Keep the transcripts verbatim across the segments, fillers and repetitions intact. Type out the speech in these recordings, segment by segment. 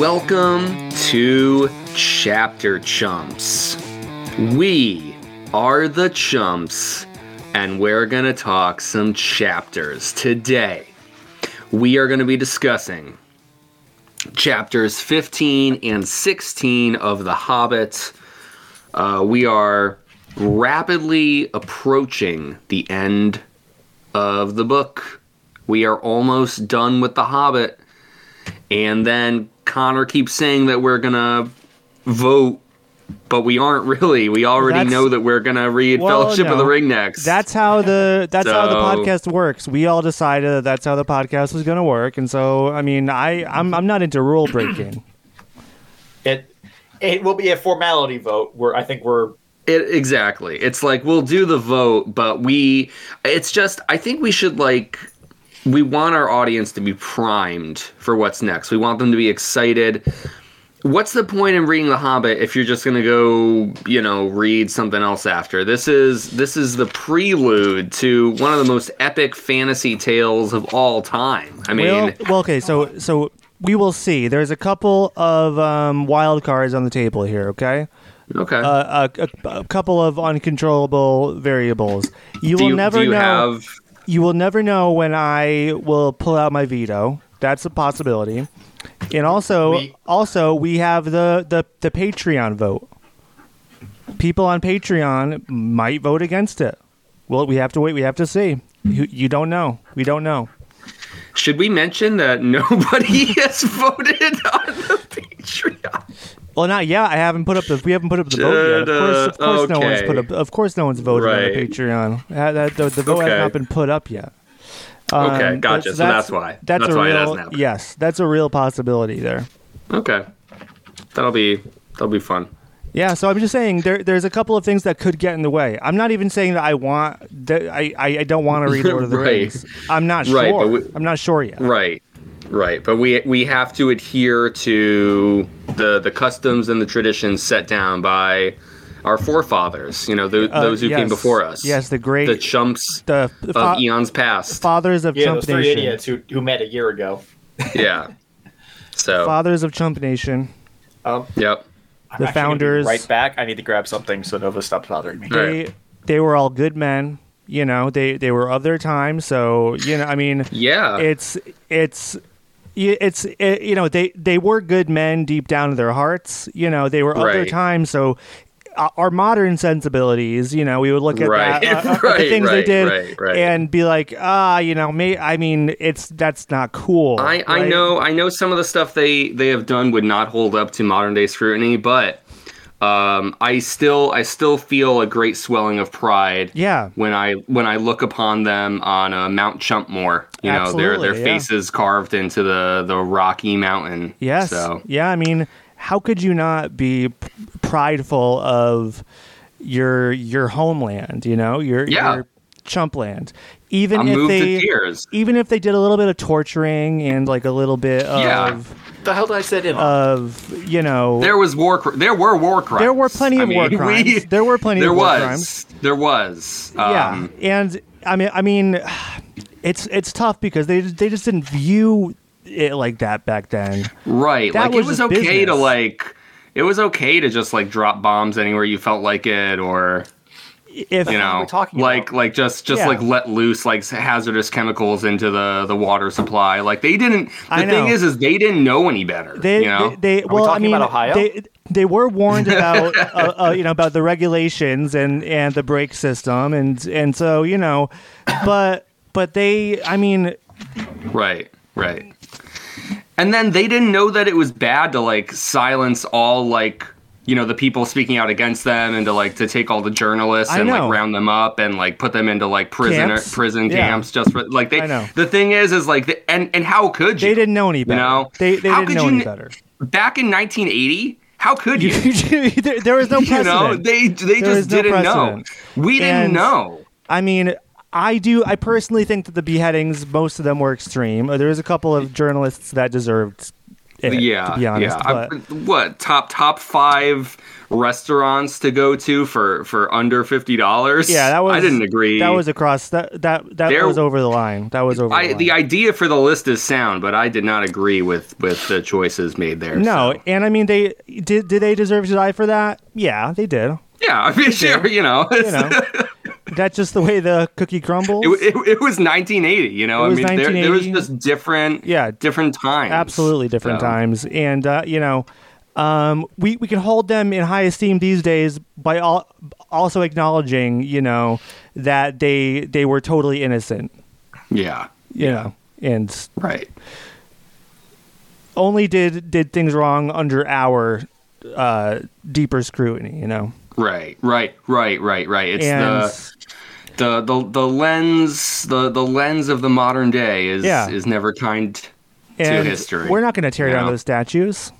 Welcome to Chapter Chumps. We are the Chumps, and we're going to talk some chapters today. We are going to be discussing chapters fifteen and sixteen of The Hobbit. Uh, we are rapidly approaching the end of the book. We are almost done with The Hobbit. And then Connor keeps saying that we're going to vote, but we aren't really. We already that's, know that we're going to read well, Fellowship no. of the Ring next. That's how the that's so. how the podcast works. We all decided that that's how the podcast was going to work. And so, I mean, I, I'm I'm not into rule breaking. It it will be a formality vote where I think we're... It, exactly. It's like we'll do the vote, but we... It's just, I think we should like... We want our audience to be primed for what's next. We want them to be excited. What's the point in reading The Hobbit if you're just going to go, you know, read something else after? This is this is the prelude to one of the most epic fantasy tales of all time. I mean, well, well okay, so so we will see. There's a couple of um, wild cards on the table here, okay? Okay. Uh, a, a couple of uncontrollable variables. You do will you, never do you know. Have- You will never know when I will pull out my veto. That's a possibility. And also, we, also we have the, the, the Patreon vote. People on Patreon might vote against it. Well, we have to wait. We have to see. You, you don't know. We don't know. Should we mention that nobody has voted on the Patreon? Well, not yeah. I haven't put up the. We haven't put up the vote yet. Of course, of course okay. no one's put up. Of course, no one's voted right. on the Patreon. That the, the vote okay. has not been put up yet. Um, okay, gotcha. That's, so that's why. That's, that's a why real, it doesn't happen. Yes, that's a real possibility there. Okay, that'll be that'll be fun. Yeah. So I'm just saying there there's a couple of things that could get in the way. I'm not even saying that I want that I, I, I don't want to read Lord of the right. Rings. I'm not right, sure. We, I'm not sure yet. Right. Right, but we we have to adhere to the the customs and the traditions set down by our forefathers. You know, the, uh, those who yes. came before us. Yes, the great the chumps the, the fa- of eons past. Fathers of yeah, Chump those Nation. Three idiots who who met a year ago. yeah. So fathers of Chump Nation. Um, yep. The I'm founders. Right back. I need to grab something so Nova stops bothering me. They right. they were all good men. You know, they they were of their time. So you know, I mean, yeah, it's it's. It's it, you know they, they were good men deep down in their hearts. You know they were of right. their time. So our modern sensibilities, you know, we would look at right. that, uh, right, the things right, they did, right, right. and be like, ah, you know, may, I mean, it's that's not cool. I, right? I know I know some of the stuff they, they have done would not hold up to modern day scrutiny, but um, I still I still feel a great swelling of pride. Yeah. when I when I look upon them on uh, Mount Chumpmore. You know, their their yeah. faces carved into the, the Rocky Mountain. Yes. So. Yeah, I mean, how could you not be p- prideful of your your homeland, you know, your, yeah. your chump land? Even I'm if moved they to tears. Even if they did a little bit of torturing and like a little bit of yeah. the hell did I say? Of you know, there was war. Cr- there were war crimes. There were plenty I of mean, war crimes. We, there were plenty there of was, war crimes. There was. Um, yeah, and I mean, I mean. It's it's tough because they they just didn't view it like that back then. Right. That like was it was okay business. to like it was okay to just like drop bombs anywhere you felt like it or if you know like about. like just just yeah. like let loose like hazardous chemicals into the, the water supply. Like they didn't the I thing know. is is they didn't know any better. They you know? they, they well we talking I mean about Ohio? They, They were warned about, uh, uh, you know, about the regulations and, and the brake system and and so you know, but. But they, I mean... Right, right. And then they didn't know that it was bad to, like, silence all, like, you know, the people speaking out against them and to, like, to take all the journalists I and, know. like, round them up and, like, put them into, like, prison camps? prison yeah. camps just for, like, they... I know. The thing is, is, like, the, and, and how could you? They didn't know any better. You know? They, they didn't know you, any better. Back in nineteen eighty... How could you? there, there was no precedent. You know, they, they just didn't no know. We didn't and, know. I mean... I do. I personally think that the beheadings, most of them were extreme. There was a couple of journalists that deserved it, yeah, to be honest. Yeah. But, I, what top top five restaurants to go to for, for under fifty dollars? Yeah, that was. I didn't agree. That was across that that that there, was over the line. That was over. I, the, line. The idea for the list is sound, but I did not agree with, with the choices made there. No, so. And I mean, they did. Did they deserve to die for that? Yeah, they did. Yeah, I mean, sure, you know. You know. That's just the way the cookie crumbles. It, it, it was nineteen eighty, you know. I mean, there, there was just different, yeah, different times. Absolutely different so. times, and uh, you know, um, we we can hold them in high esteem these days by all, also acknowledging, you know, that they they were totally innocent. Yeah, you yeah, know, and right. Only did did things wrong under our uh, deeper scrutiny, you know. Right, right, right, right, right. It's and, the, the the the lens the, the lens of the modern day is yeah. is never kind to history. We're not going to tear down know? those statues.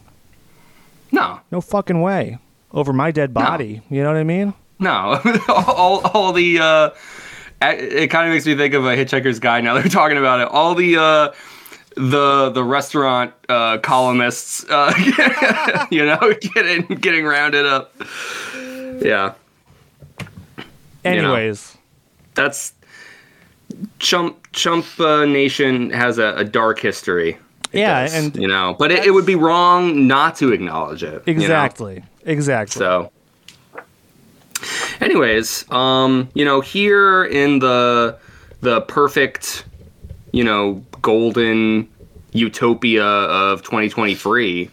No, no fucking way. Over my dead body. No. You know what I mean? No, all all the. Uh, it kind of makes me think of a Hitchhiker's Guide. Now they're talking about it. All the. Uh, the the restaurant uh, columnists, uh, you know, getting getting rounded up. Yeah. Anyways, you know, that's Chump Chump uh, Nation has a, a dark history. Yeah, does, and you know, but it, it would be wrong not to acknowledge it. Exactly. You know? Exactly. So, anyways, um, you know, here in the the perfect, you know, golden utopia of twenty twenty-three,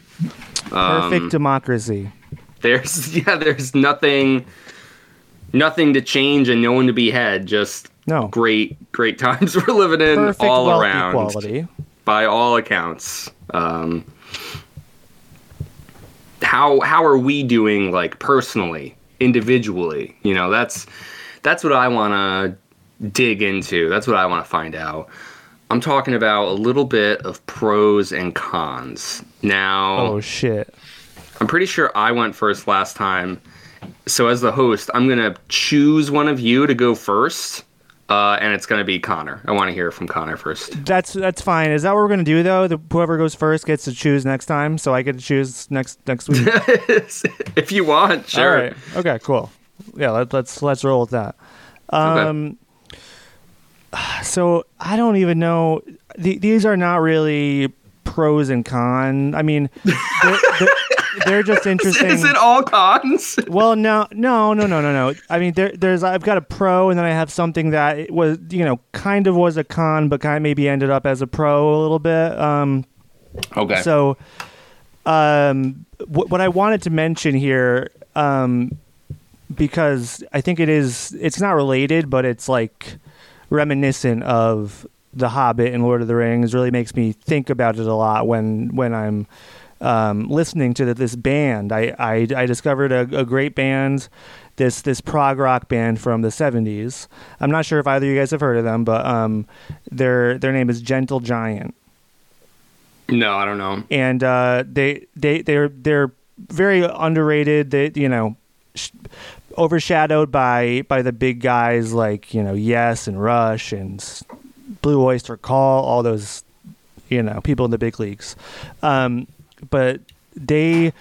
perfect um, democracy. There's yeah, there's nothing, nothing to change and no one to be had. Just no great, great times we're living in. Perfect all around, equality. By all accounts. Um, how how are we doing, like personally, individually? You know, that's that's what I want to dig into. That's what I want to find out. I'm talking about a little bit of pros and cons. Now, oh shit. I'm pretty sure I went first last time. So as the host, I'm going to choose one of you to go first. Uh, and it's going to be Connor. I want to hear from Connor first. That's that's fine. Is that what we're going to do, though? The, whoever goes first gets to choose next time. So I get to choose next next week. If you want, sure. All right. Okay, cool. Yeah, let, let's let's roll with that. Um, okay. So I don't even know. Th- these are not really pros and cons. I mean... They're, they're, They're just interesting. Is it all cons? Well, no, no, no, no, no, no. I mean, there, there's. I've got a pro, and then I have something that it was, you know, kind of was a con, but kind of maybe ended up as a pro a little bit. Um, okay. So, um, w- what I wanted to mention here, um, because I think it is, it's not related, but it's like reminiscent of The Hobbit and Lord of the Rings. Really makes me think about it a lot when when I'm. Um, listening to the, this band, I I, I discovered a, a great band, this this prog rock band from the seventies. I'm not sure if either of you guys have heard of them, but um, their their name is Gentle Giant. No, I don't know. And uh, they they they're they're very underrated. They you know sh- overshadowed by by the big guys like you know Yes and Rush and Blue Oyster Cult, all those you know people in the big leagues. Um, But they,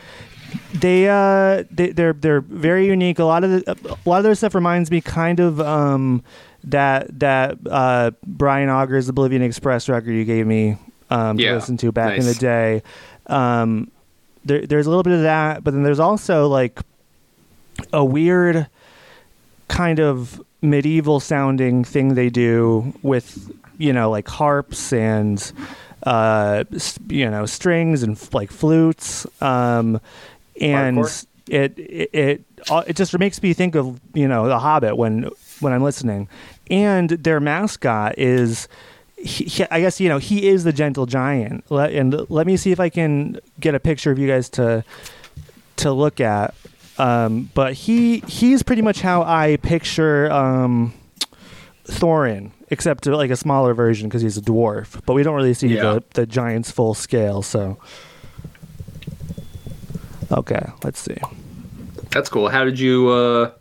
they, uh, they, they're they're very unique. A lot of the, a lot of their stuff reminds me kind of um, that that uh, Brian Auger's Oblivion Express record you gave me um, yeah. to listen to back nice. in the day. Um, there, there's a little bit of that, but then there's also like a weird kind of medieval sounding thing they do with you know like harps and. Uh, you know, strings and like flutes, um, and it, it it it just makes me think of you know The Hobbit when when I'm listening, and their mascot is, he, he, I guess you know he is the Gentle Giant. Let, and let me see if I can get a picture of you guys to to look at. Um, but he he's pretty much how I picture um, Thorin. Except like a smaller version because he's a dwarf, but we don't really see yeah. the, the giant's full scale. So, okay, let's see. That's cool. How did you uh,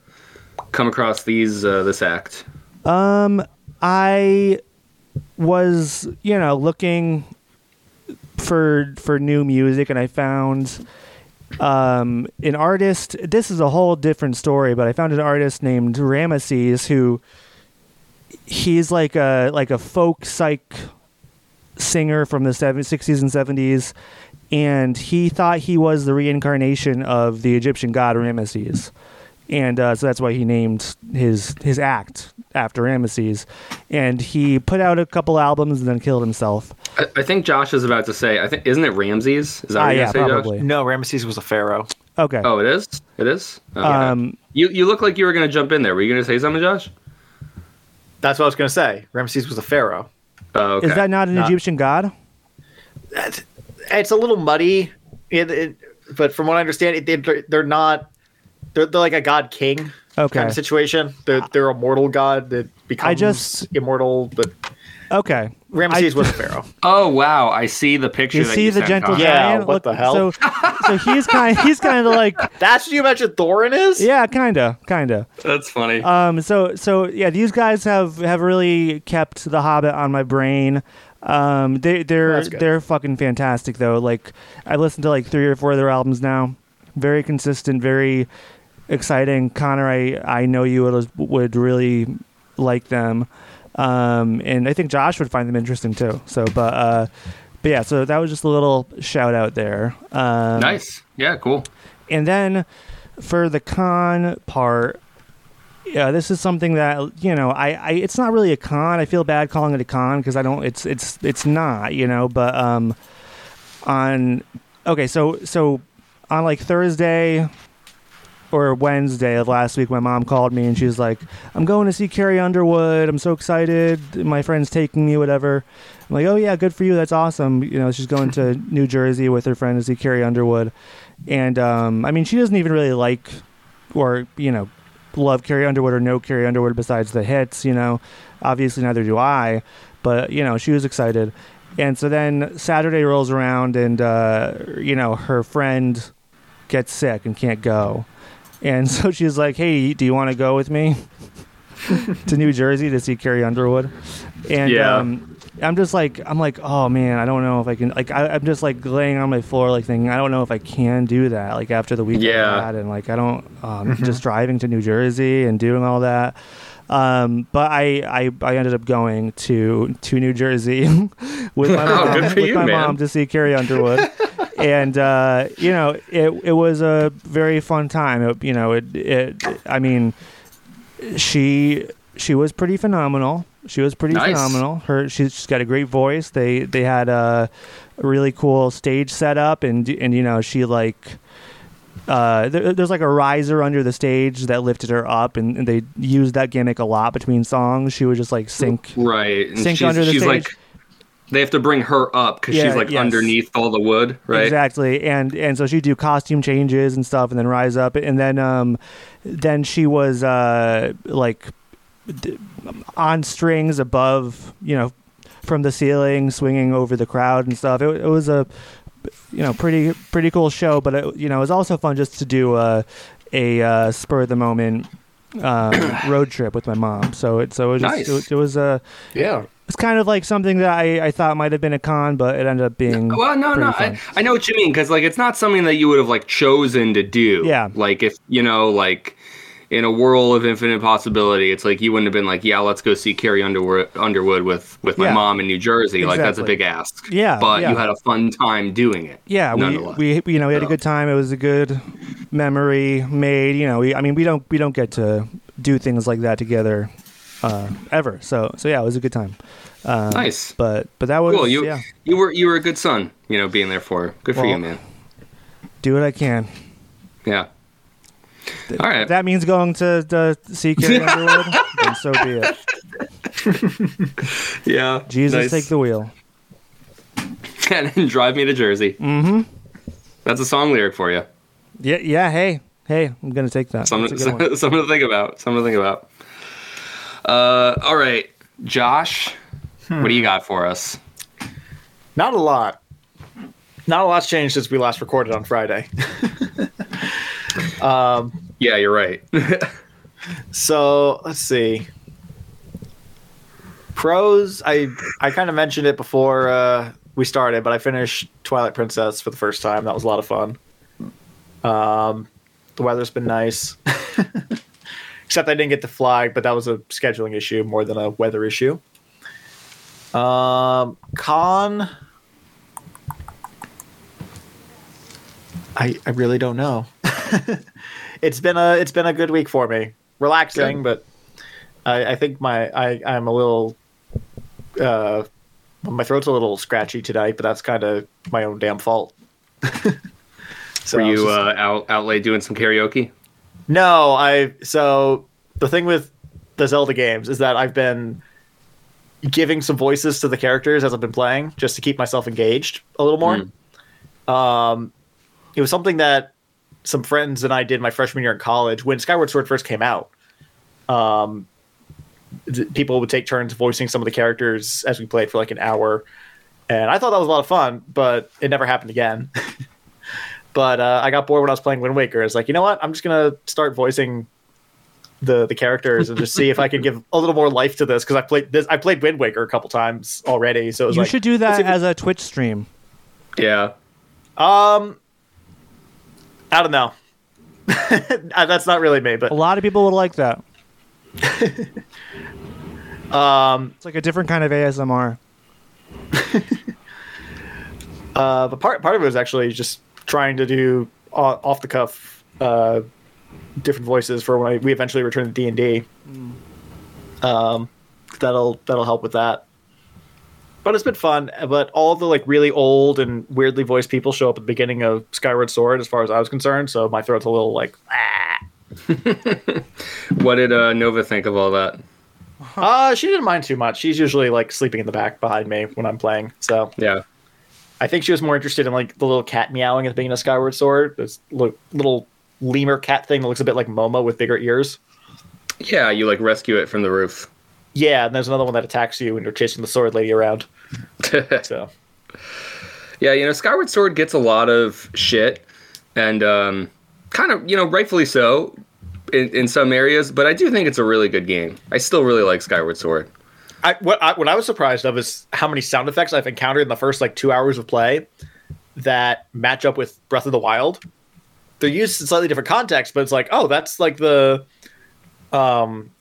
come across these uh, this act? Um, I was you know looking for for new music, and I found um, an artist. This is a whole different story, but I found an artist named Ramesses who he's like a like a folk psych singer from the sixties and seventies, and he thought he was the reincarnation of the Egyptian god Ramesses. And uh, so that's why he named his his act after Ramesses. And he put out a couple albums and then killed himself. I, I think Josh is about to say, I think isn't it Ramses? Is that what uh, you're yeah, going to say, probably. Josh? No, Ramesses was a pharaoh. Okay. Oh, it is? It is? Oh, um, okay. You you look like you were going to jump in there. Were you going to say something, Josh? That's what I was going to say. Ramesses was a pharaoh. Oh, okay. Is that not an not, Egyptian god? That's, it's a little muddy, it, it, but from what I understand, it, they're, they're not... They're, they're like a god king okay. kind of situation. They're, they're a mortal god that becomes I just, immortal. But okay, Ramesses I, was a pharaoh. Oh wow, I see the picture. You that see you the sent gentle giant. Yeah, what Look, the hell? So, so he's kind. He's kind of like that's what you mentioned. Thorin is. Yeah, kind of, kind of. That's funny. Um. So so yeah, these guys have, have really kept The Hobbit on my brain. Um. They they're oh, they're fucking fantastic though. Like I listened to like three or four of their albums now. Very consistent. Very. Exciting. Connor, I, I know you would, would really like them. Um, and I think Josh would find them interesting too. So, but, uh, but yeah, so that was just a little shout out there. Um, nice. Yeah, cool. And then for the con part, yeah, this is something that, you know, I, I, it's not really a con. I feel bad calling it a con cause I don't, it's, it's, it's not, you know, but, um, on, okay. So, so on like Thursday, or Wednesday of last week, my mom called me and she's like, I'm going to see Carrie Underwood. I'm so excited. My friend's taking me, whatever. I'm like, oh yeah, good for you. That's awesome. You know, she's going to New Jersey with her friend to see Carrie Underwood. And, um, I mean, she doesn't even really like, or, you know, love Carrie Underwood or know Carrie Underwood besides the hits, you know, obviously neither do I, but you know, she was excited. And so then Saturday rolls around and, uh, you know, her friend gets sick and can't go. And so she's like, hey, do you want to go with me to New Jersey to see Carrie Underwood? And yeah. um, I'm just like, I'm like, oh, man, I don't know if I can. Like, I, I'm just like laying on my floor, like thinking, I don't know if I can do that. Like after the weekend yeah. I had, and like, I don't um, just driving to New Jersey and doing all that. Um, but I, I, I ended up going to, to New Jersey with my, oh, mom, good for with you, my mom to see Carrie Underwood. And, uh, you know, it it was a very fun time. It, you know, it, it, I mean, she she was pretty phenomenal. She was pretty nice. phenomenal. Her she's, she's got a great voice. They they had a really cool stage setup, and and you know she like uh, there, there's like a riser under the stage that lifted her up, and, and they used that gimmick a lot between songs. She would just like sink right and sink she's, under the she's stage. Like- They have to bring her up because yeah, she's like yes. underneath all the wood, right? Exactly, and and so she'd do costume changes and stuff, and then rise up, and then um, then she was uh like on strings above, you know, from the ceiling, swinging over the crowd and stuff. It, it was a you know pretty pretty cool show, but it, you know it was also fun just to do uh, a uh, spur of the moment um, road trip with my mom. So it so it was just, nice. it, it was a uh, yeah. It's kind of like something that I, I thought might have been a con, but it ended up being. Well, no, no, I, I know what you mean because like it's not something that you would have like chosen to do. Yeah, like if you know, like in a world of infinite possibility, it's like you wouldn't have been like, yeah, let's go see Carrie Underwood, Underwood with, with my yeah. mom in New Jersey. Exactly. Like that's a big ask. Yeah, but yeah. you had a fun time doing it. Yeah, we we you know we had so. a good time. It was a good memory made. You know, we I mean we don't we don't get to do things like that together. Uh, ever so so yeah it was a good time um, nice but but that was cool. you yeah. you were you were a good son you know being there for her. Good well, for you man do what I can yeah Th- all right that means going to, to see Carrie Underwood and so be it yeah Jesus nice. Take the wheel and then drive me to Jersey mm-hmm that's a song lyric for you yeah yeah hey hey I'm gonna take that something, so, something to think about something to think about Uh, all right, Josh, hmm. what do you got for us? Not a lot. Not a lot's changed since we last recorded on Friday. um, yeah, you're right. So let's see. Pros. I I kind of mentioned it before uh, we started, but I finished Twilight Princess for the first time. That was a lot of fun. Um, the weather's been nice. Except I didn't get to fly, but that was a scheduling issue more than a weather issue. Um, con... I, I really don't know. It's been a it's been a good week for me. Relaxing, good. But I, I think my I, I'm a little uh, my throat's a little scratchy today, but that's kind of my own damn fault. So were you just, uh, out out late doing some karaoke? No, I so the thing with the Zelda games is that I've been giving some voices to the characters as I've been playing just to keep myself engaged a little more. Mm. Um, it was something that some friends and I did my freshman year in college when Skyward Sword first came out. Um, th- people would take turns voicing some of the characters as we played for like an hour. And I thought that was a lot of fun, but it never happened again. But uh, I got bored when I was playing Wind Waker. I was like, you know what? I'm just going to start voicing the the characters and just see if I can give a little more life to this. Because I played this, I played Wind Waker a couple times already. So it was you like, should do that as we- a Twitch stream. Yeah. Um... I don't know. That's not really me, but a lot of people would like that. um, it's like a different kind of A S M R. uh, but part part of it was actually just trying to do uh, off the cuff uh, different voices for when I, we eventually return to D and D. Um, that'll that'll help with that. But it's been fun. But all the like really old and weirdly voiced people show up at the beginning of Skyward Sword, as far as I was concerned. So my throat's a little like, ah. What did uh, Nova think of all that? Uh, she didn't mind too much. She's usually like sleeping in the back behind me when I'm playing. So yeah, I think she was more interested in like the little cat meowing at the beginning of Skyward Sword. This little lemur cat thing that looks a bit like Momo with bigger ears. Yeah, you like rescue it from the roof. Yeah, and there's another one that attacks you when you're chasing the sword lady around. So, yeah, you know, Skyward Sword gets a lot of shit, and um, kind of, you know, rightfully so in, in some areas. But I do think it's a really good game. I still really like Skyward Sword. I what I, what I was surprised of is how many sound effects I've encountered in the first like two hours of play that match up with Breath of the Wild. They're used in slightly different contexts, but it's like, oh, that's like the um.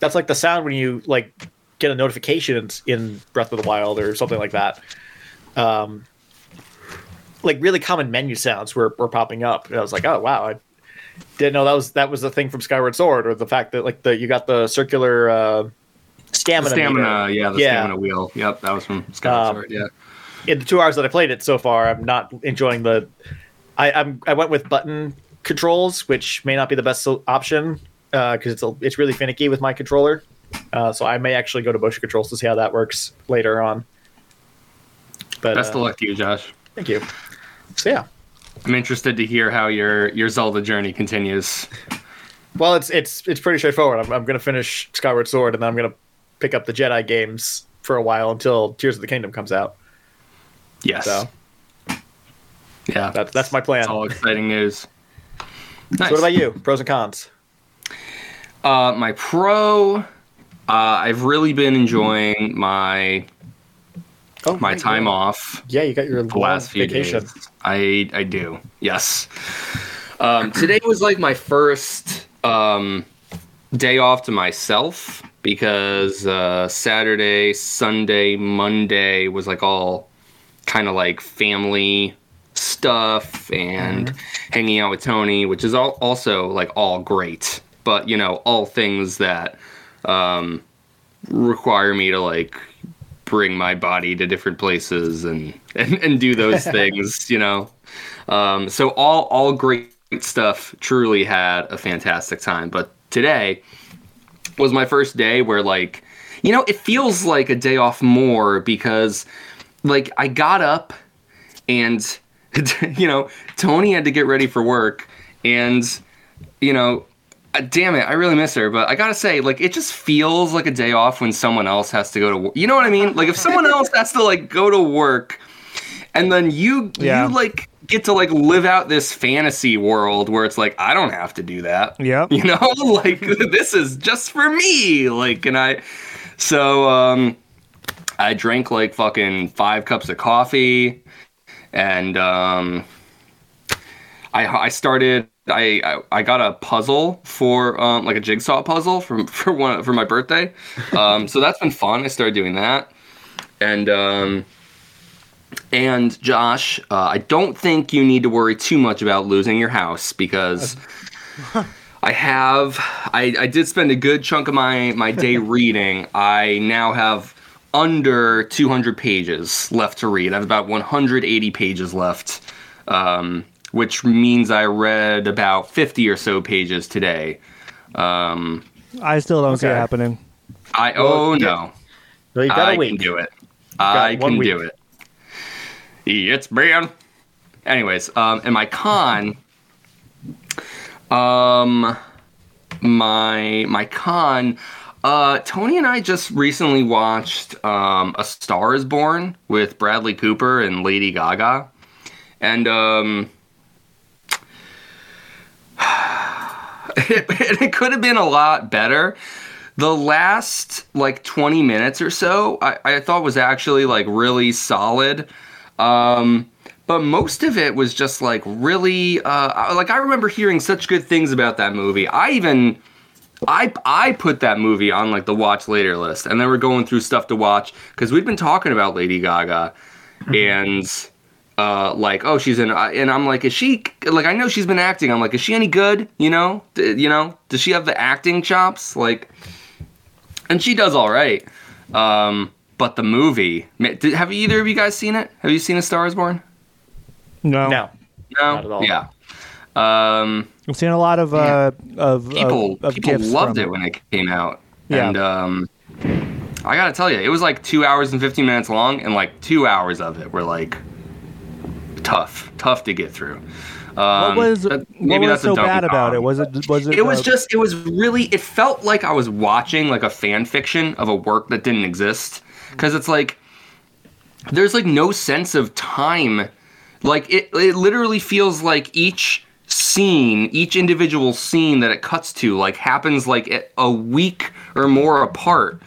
That's like the sound when you like get a notification in Breath of the Wild or something like that. Um, like really common menu sounds were, were popping up. And I was like, oh wow, I didn't know that was that was the thing from Skyward Sword, or the fact that like the you got the circular uh, stamina. The stamina, meter. yeah, the yeah. stamina wheel. Yep, that was from Skyward um, Sword. Yeah. In the two hours that I played it so far, I'm not enjoying the. I I'm, I went with button controls, which may not be the best option. Because uh, it's a, it's really finicky with my controller, uh, so I may actually go to motion controls to see how that works later on. But best of uh, luck to you, Josh. Thank you. So yeah, I'm interested to hear how your, your Zelda journey continues. Well, it's it's it's pretty straightforward. I'm I'm gonna finish Skyward Sword, and then I'm gonna pick up the Jedi games for a while until Tears of the Kingdom comes out. Yes. So yeah, that's that's my plan. That's all exciting news. Nice. So what about you? Pros and cons. Uh, my pro, uh, I've really been enjoying my oh, my time God. off. Yeah, you got your last few vacation. Days. I I do. Yes. Um, today was like my first um, day off to myself, because uh, Saturday, Sunday, Monday was like all kind of like family stuff and mm-hmm. hanging out with Tony, which is all also like all great. But, you know, all things that um, require me to, like, bring my body to different places and, and, and do those things, you know. Um, so all all great stuff. Truly had a fantastic time. But today was my first day where, like, you know, it feels like a day off more because, like, I got up and, you know, Tony had to get ready for work and, you know, damn it, I really miss her, but I gotta say, like, it just feels like a day off when someone else has to go to work. You know what I mean? Like, if someone else has to, like, go to work, and then you, yeah. you like, get to, like, live out this fantasy world where it's like, I don't have to do that. Yeah. You know? Like, this is just for me! Like, and I... So, um... I drank like fucking five cups of coffee, and um, I I started I, I I got a puzzle for um like a jigsaw puzzle from for one for my birthday, um so that's been fun. I started doing that, and um and Josh, uh, I don't think you need to worry too much about losing your house because. I have, I, I did spend a good chunk of my, my day reading. I now have under two hundred pages left to read. I have about one hundred eighty pages left, um, which means I read about fifty or so pages today. Um, I still don't okay. see it happening. I Oh, no. no you got I a week. can do it. I can week. do it. It's been. Anyways, um, and my con... Um, my, my con, uh, Tony and I just recently watched, um, A Star Is Born with Bradley Cooper and Lady Gaga. And, um, it, it could have been a lot better. The last, like, twenty minutes or so, I, I thought was actually, like, really solid. Um... But most of it was just, like, really... Uh, like, I remember hearing such good things about that movie. I even... I I put that movie on, like, the watch later list. And then we're going through stuff to watch. Because we've been talking about Lady Gaga. And, uh, like, oh, she's in... And I'm like, is she... Like, I know she's been acting. I'm like, is she any good? You know? D- you know? Does she have the acting chops? Like... And she does all right. Um, but the movie... Did, have either of you guys seen it? Have you seen A Star Is Born? No. No. No. Not at all. Yeah. Um, I've seen a lot of uh, yeah. of people. Of, of people loved it, it when it came out. Yeah. And um, I gotta tell you, it was like two hours and fifteen minutes long, and like two hours of it were like tough, tough to get through. Um, what was that, maybe what was that's so bad about it? Was it was it? It was uh, just. It was really. It felt like I was watching like a fan fiction of a work that didn't exist, because it's like there's like no sense of time. Like, it it literally feels like each scene, each individual scene that it cuts to, like, happens, like, a week or more apart.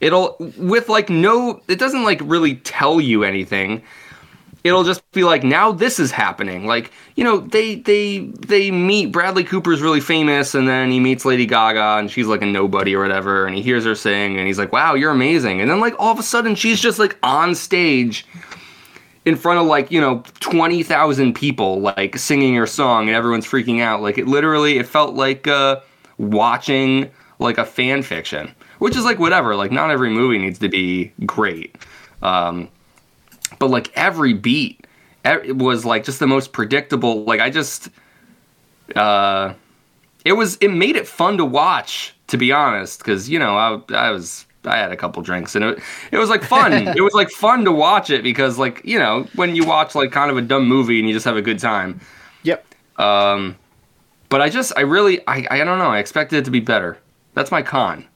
It'll, with, like, no, it doesn't, like, really tell you anything. It'll just be like, now this is happening. Like, you know, they, they, they meet, Bradley Cooper's really famous, and then he meets Lady Gaga, and she's, like, a nobody or whatever, and he hears her sing, and he's like, wow, you're amazing. And then, like, all of a sudden, she's just, like, on stage... in front of, like, you know, twenty thousand people, like, singing your song, and everyone's freaking out. Like, it literally, it felt like uh, watching, like, a fan fiction. Which is, like, whatever. Like, not every movie needs to be great. Um, but, like, every beat e- was, like, just the most predictable. Like, I just... Uh, it was... It made it fun to watch, to be honest. Because, you know, I, I was... I had a couple drinks, and it, it was, like, fun. It was, like, fun to watch it because, like, you know, when you watch, like, kind of a dumb movie and you just have a good time. Yep. Um, but I just, I really, I, I don't know. I expected it to be better. That's my con.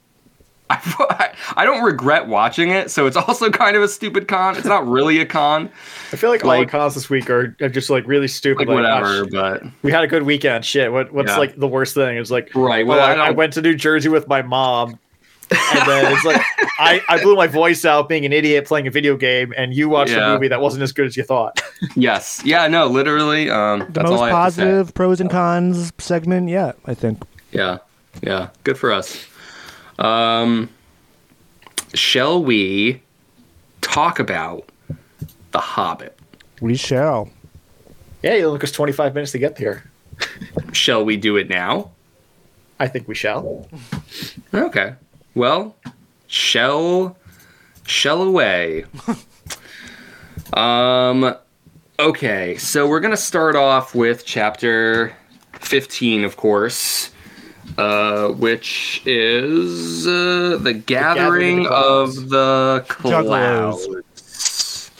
I, I don't regret watching it, so it's also kind of a stupid con. It's not really a con. I feel like, like all the cons this week are just, like, really stupid. Like, like whatever, gosh, but... We had a good weekend. Shit, what what's, yeah. like, the worst thing? It's, like, right. well, oh, I, I went to New Jersey with my mom. And then it's like I, I blew my voice out being an idiot playing a video game, and you watched yeah. a movie that wasn't as good as you thought. Yes, yeah, no, literally. Um, the that's most all I positive have to say. Pros and cons segment, yeah, I think. Yeah, yeah, good for us. Um, shall we talk about The Hobbit? We shall. Yeah, it'll took us twenty-five minutes to get there. Shall we do it now? I think we shall. Okay. Well, shell, shell away. um, okay, so we're going to start off with chapter fifteen, of course, uh, which is uh, the, gathering the Gathering of the Clouds. Of the, clouds.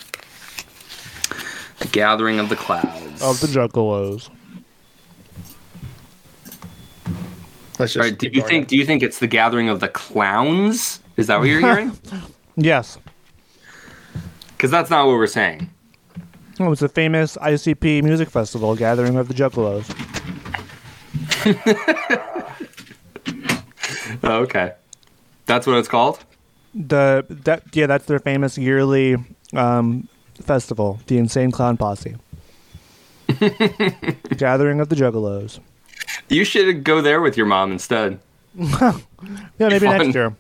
the Gathering of the Clouds. Of the Juggalos. Let's just right, do you think? It. Do you think it's the gathering of the clowns? Is that what you're hearing? Yes. Because that's not what we're saying. Well, it was the famous I C P music festival, Gathering of the Juggalos. Okay, that's what it's called. the that yeah, that's their famous yearly um, festival, the Insane Clown Posse, Gathering of the Juggalos. You should go there with your mom instead. yeah, maybe next year.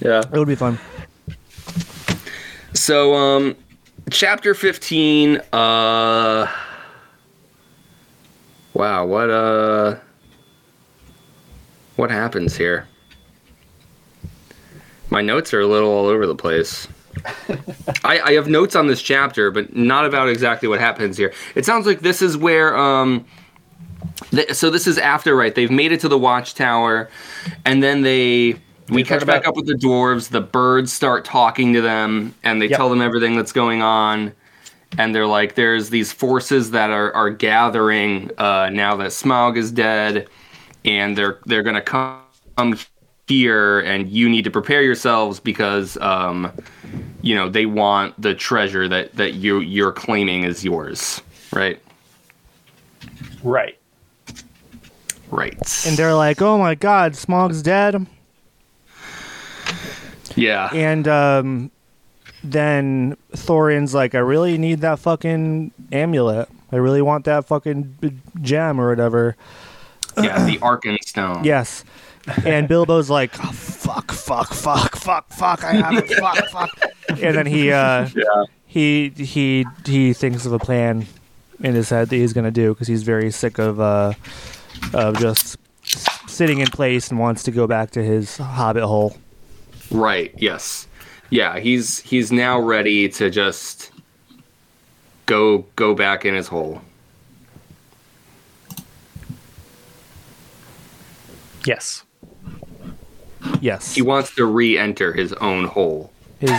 Yeah, it'll be fun. So, um, chapter fifteen. Uh, wow, what uh, what happens here? My notes are a little all over the place. I, I have notes on this chapter, but not about exactly what happens here. It sounds like this is where, um, th- so this is after, right? They've made it to the watchtower, and then they, we We've catch back about- up with the dwarves, the birds start talking to them, and they yep. tell them everything that's going on, and they're like, there's these forces that are, are gathering uh, now that Smaug is dead, and they're they're going to come here, and you need to prepare yourselves because, um, you know, they want the treasure that, that you, you're claiming is yours, right? Right. Right. And they're like, oh my god, Smaug's dead. Yeah. And um, then Thorin's like, I really need that fucking amulet. I really want that fucking gem or whatever. Yeah, the Arkenstone. Yes. And Bilbo's like, oh, fuck, fuck, fuck, fuck, fuck, I have it, fuck, fuck. And then he, uh, yeah. he he he thinks of a plan in his head that he's going to do because he's very sick of uh, of just sitting in place and wants to go back to his hobbit hole. Right, yes. Yeah, he's he's now ready to just go go back in his hole. Yes. Yes. He wants to re-enter his own hole. His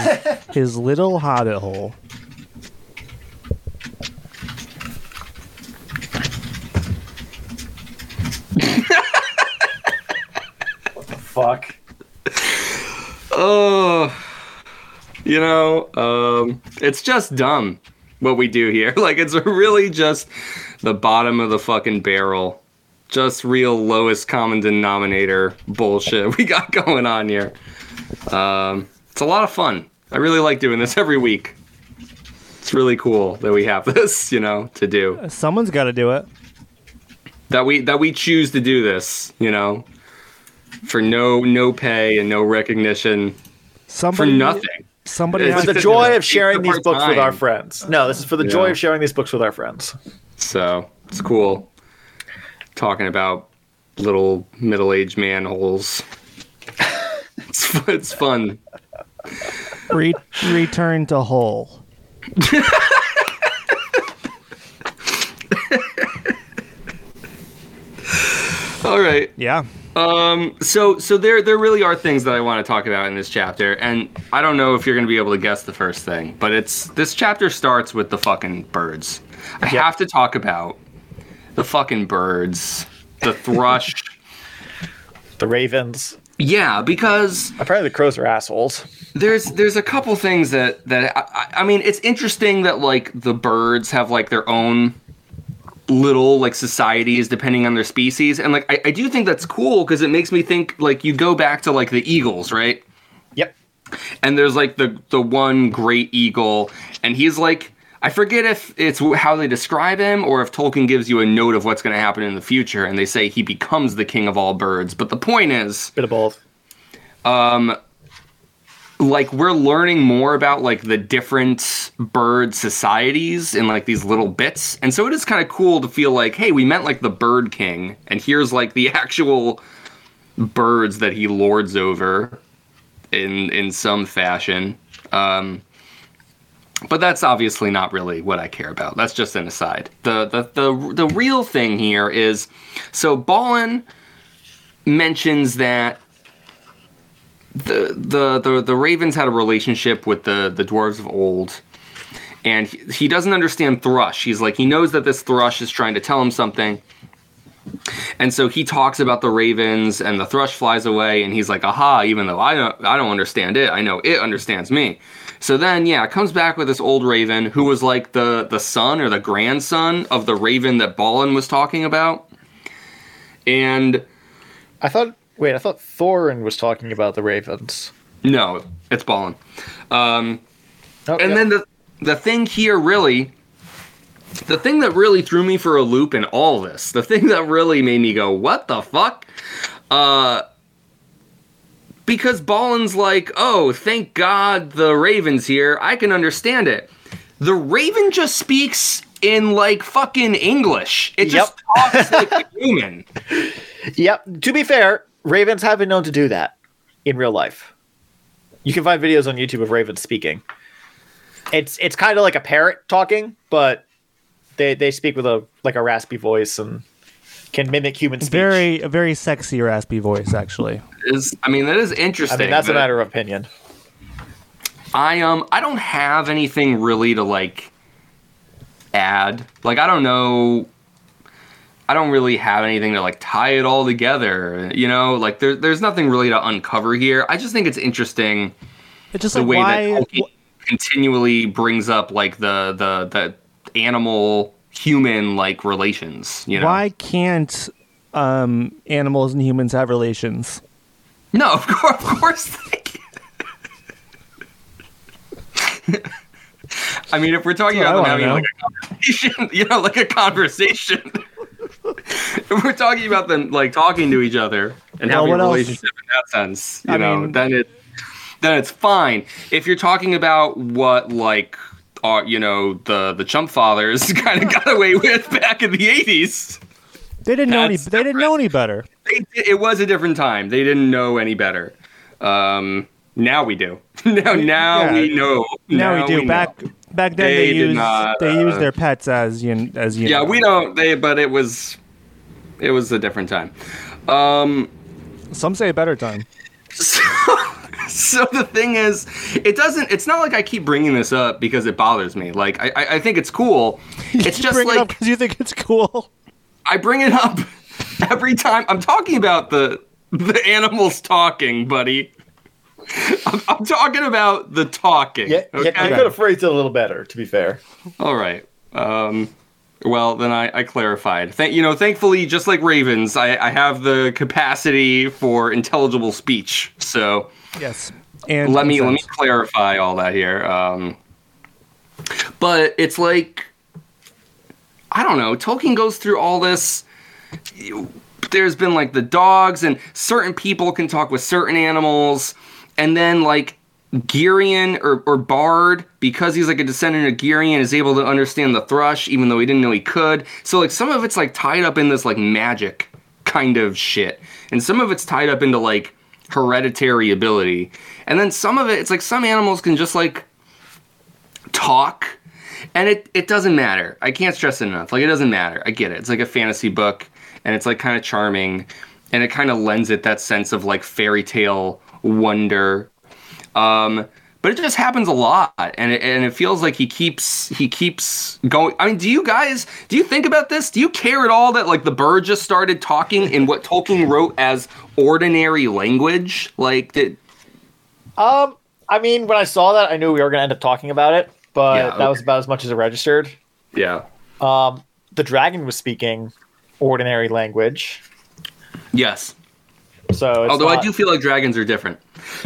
his little hobbit hole. What the fuck? Oh, you know, um, it's just dumb what we do here. Like, it's really just the bottom of the fucking barrel. Just real lowest common denominator bullshit we got going on here. Um, it's a lot of fun. I really like doing this every week. It's really cool that we have this, you know, to do. Someone's got to do it. That we that we choose to do this, you know. For no no pay and no recognition. Somebody, for nothing. Somebody for the joy of sharing these books time. with our friends. No, this is for the yeah. joy of sharing these books with our friends. So, it's cool. Talking about little middle-aged manholes. it's, it's fun. Re- return to hole. All right. Yeah. Um, so, so there, there really are things that I want to talk about in this chapter, and I don't know if you're going to be able to guess the first thing, but it's, this chapter starts with the fucking birds. I yep. have to talk about the fucking birds, the thrush, the ravens. Yeah, because apparently the crows are assholes. There's, there's a couple things that, that, I, I mean, it's interesting that like the birds have like their own little like societies depending on their species, and like I, I do think that's cool because it makes me think like you go back to like the eagles, right? Yep. And there's like the the one great eagle, and he's like, I forget if it's how they describe him or if Tolkien gives you a note of what's going to happen in the future, and they say he becomes the king of all birds. But the point is, bit of both. Um, like we're learning more about like the different bird societies in like these little bits, and so it is kind of cool to feel like, hey, we meant like the bird king, and here's like the actual birds that he lords over in in some fashion. Um, but that's obviously not really what I care about. That's just an aside. The the the the real thing here is, so Balin mentions that The, the the the ravens had a relationship with the, the dwarves of old, and he, he doesn't understand thrush. He's like, he knows that this thrush is trying to tell him something, and so he talks about the ravens, and the thrush flies away, and he's like, aha, even though I don't, I don't understand it, I know it understands me. So then, yeah, comes back with this old raven who was like the, the son or the grandson of the raven that Balin was talking about, and... I thought... Wait, I thought Thorin was talking about the ravens. No, it's Balin. Um, oh, and yeah. then the the thing here really, the thing that really threw me for a loop in all this, the thing that really made me go, what the fuck? Uh, because Balin's like, oh, thank God the Raven's here. I can understand it. The Raven just speaks in, like, fucking English. It just yep. talks like a human. Yep. To be fair, Ravens have been known to do that in real life. You can find videos on YouTube of Ravens speaking. It's it's kind of like a parrot talking, but they, they speak with a like a raspy voice and can mimic human speech. Very a very sexy raspy voice, actually. Is I mean that is interesting. I mean, that's a matter of opinion. I um I don't have anything really to like add. Like I don't know. I don't really have anything to like tie it all together, you know. Like there's there's nothing really to uncover here. I just think it's interesting. It's just the like, way why, that Tolkien wh- continually brings up like the the the animal human like relations. You know, why can't um, animals and humans have relations? No, of course, of course they can. I mean, if we're talking about them having know. like a conversation, you know, like a conversation. If we're talking about them like talking to each other and well, having a relationship else? in that sense, you I know, mean, then it then it's fine. If you're talking about what like uh, you know the the Chump Fathers kind of got away with back in the eighties, they didn't know any. Different. They didn't know any better. They, it was a different time. They didn't know any better. Um, now we do. now now yeah. we know. Now, now we do. We back. Know. Back then, they, they used not, they uh, used their pets as you as you. Yeah, know. we don't. They but it was, it was a different time. Um, Some say a better time. So, so the thing is, it doesn't. It's not like I keep bringing this up because it bothers me. Like I, I, I think it's cool. You it's just bring like it up 'cause you think it's cool. I bring it up every time. I'm talking about the the animals talking, buddy. I'm, I'm talking about the talking. Yeah, okay? yeah, you could have phrased it a little better, to be fair. All right. Um, well, then I, I clarified. Th- you know, thankfully, just like ravens, I, I have the capacity for intelligible speech. So yes, and let me sense. let me clarify all that here. Um, but it's like I don't know. Tolkien goes through all this. There's been like the dogs, and certain people can talk with certain animals. And then, like, Gyrion or, or Bard, because he's, like, a descendant of Gyrion, is able to understand the thrush, even though he didn't know he could. So, like, some of it's, like, tied up in this, like, magic kind of shit. And some of it's tied up into, like, hereditary ability. And then some of it, it's, like, some animals can just, like, talk. And it, it doesn't matter. I can't stress it enough. Like, it doesn't matter. I get it. It's, like, a fantasy book. And it's, like, kind of charming. And it kind of lends it that sense of, like, fairy tale wonder, um, but it just happens a lot, and it, and it feels like he keeps he keeps going. I mean, do you guys do you think about this? Do you care at all that like the bird just started talking in what Tolkien wrote as ordinary language? Like, did um, I mean, when I saw that, I knew we were going to end up talking about it, but yeah, okay. that was about as much as it registered. Yeah. Um, the dragon was speaking ordinary language. Yes. So it's Although not... I do feel like dragons are different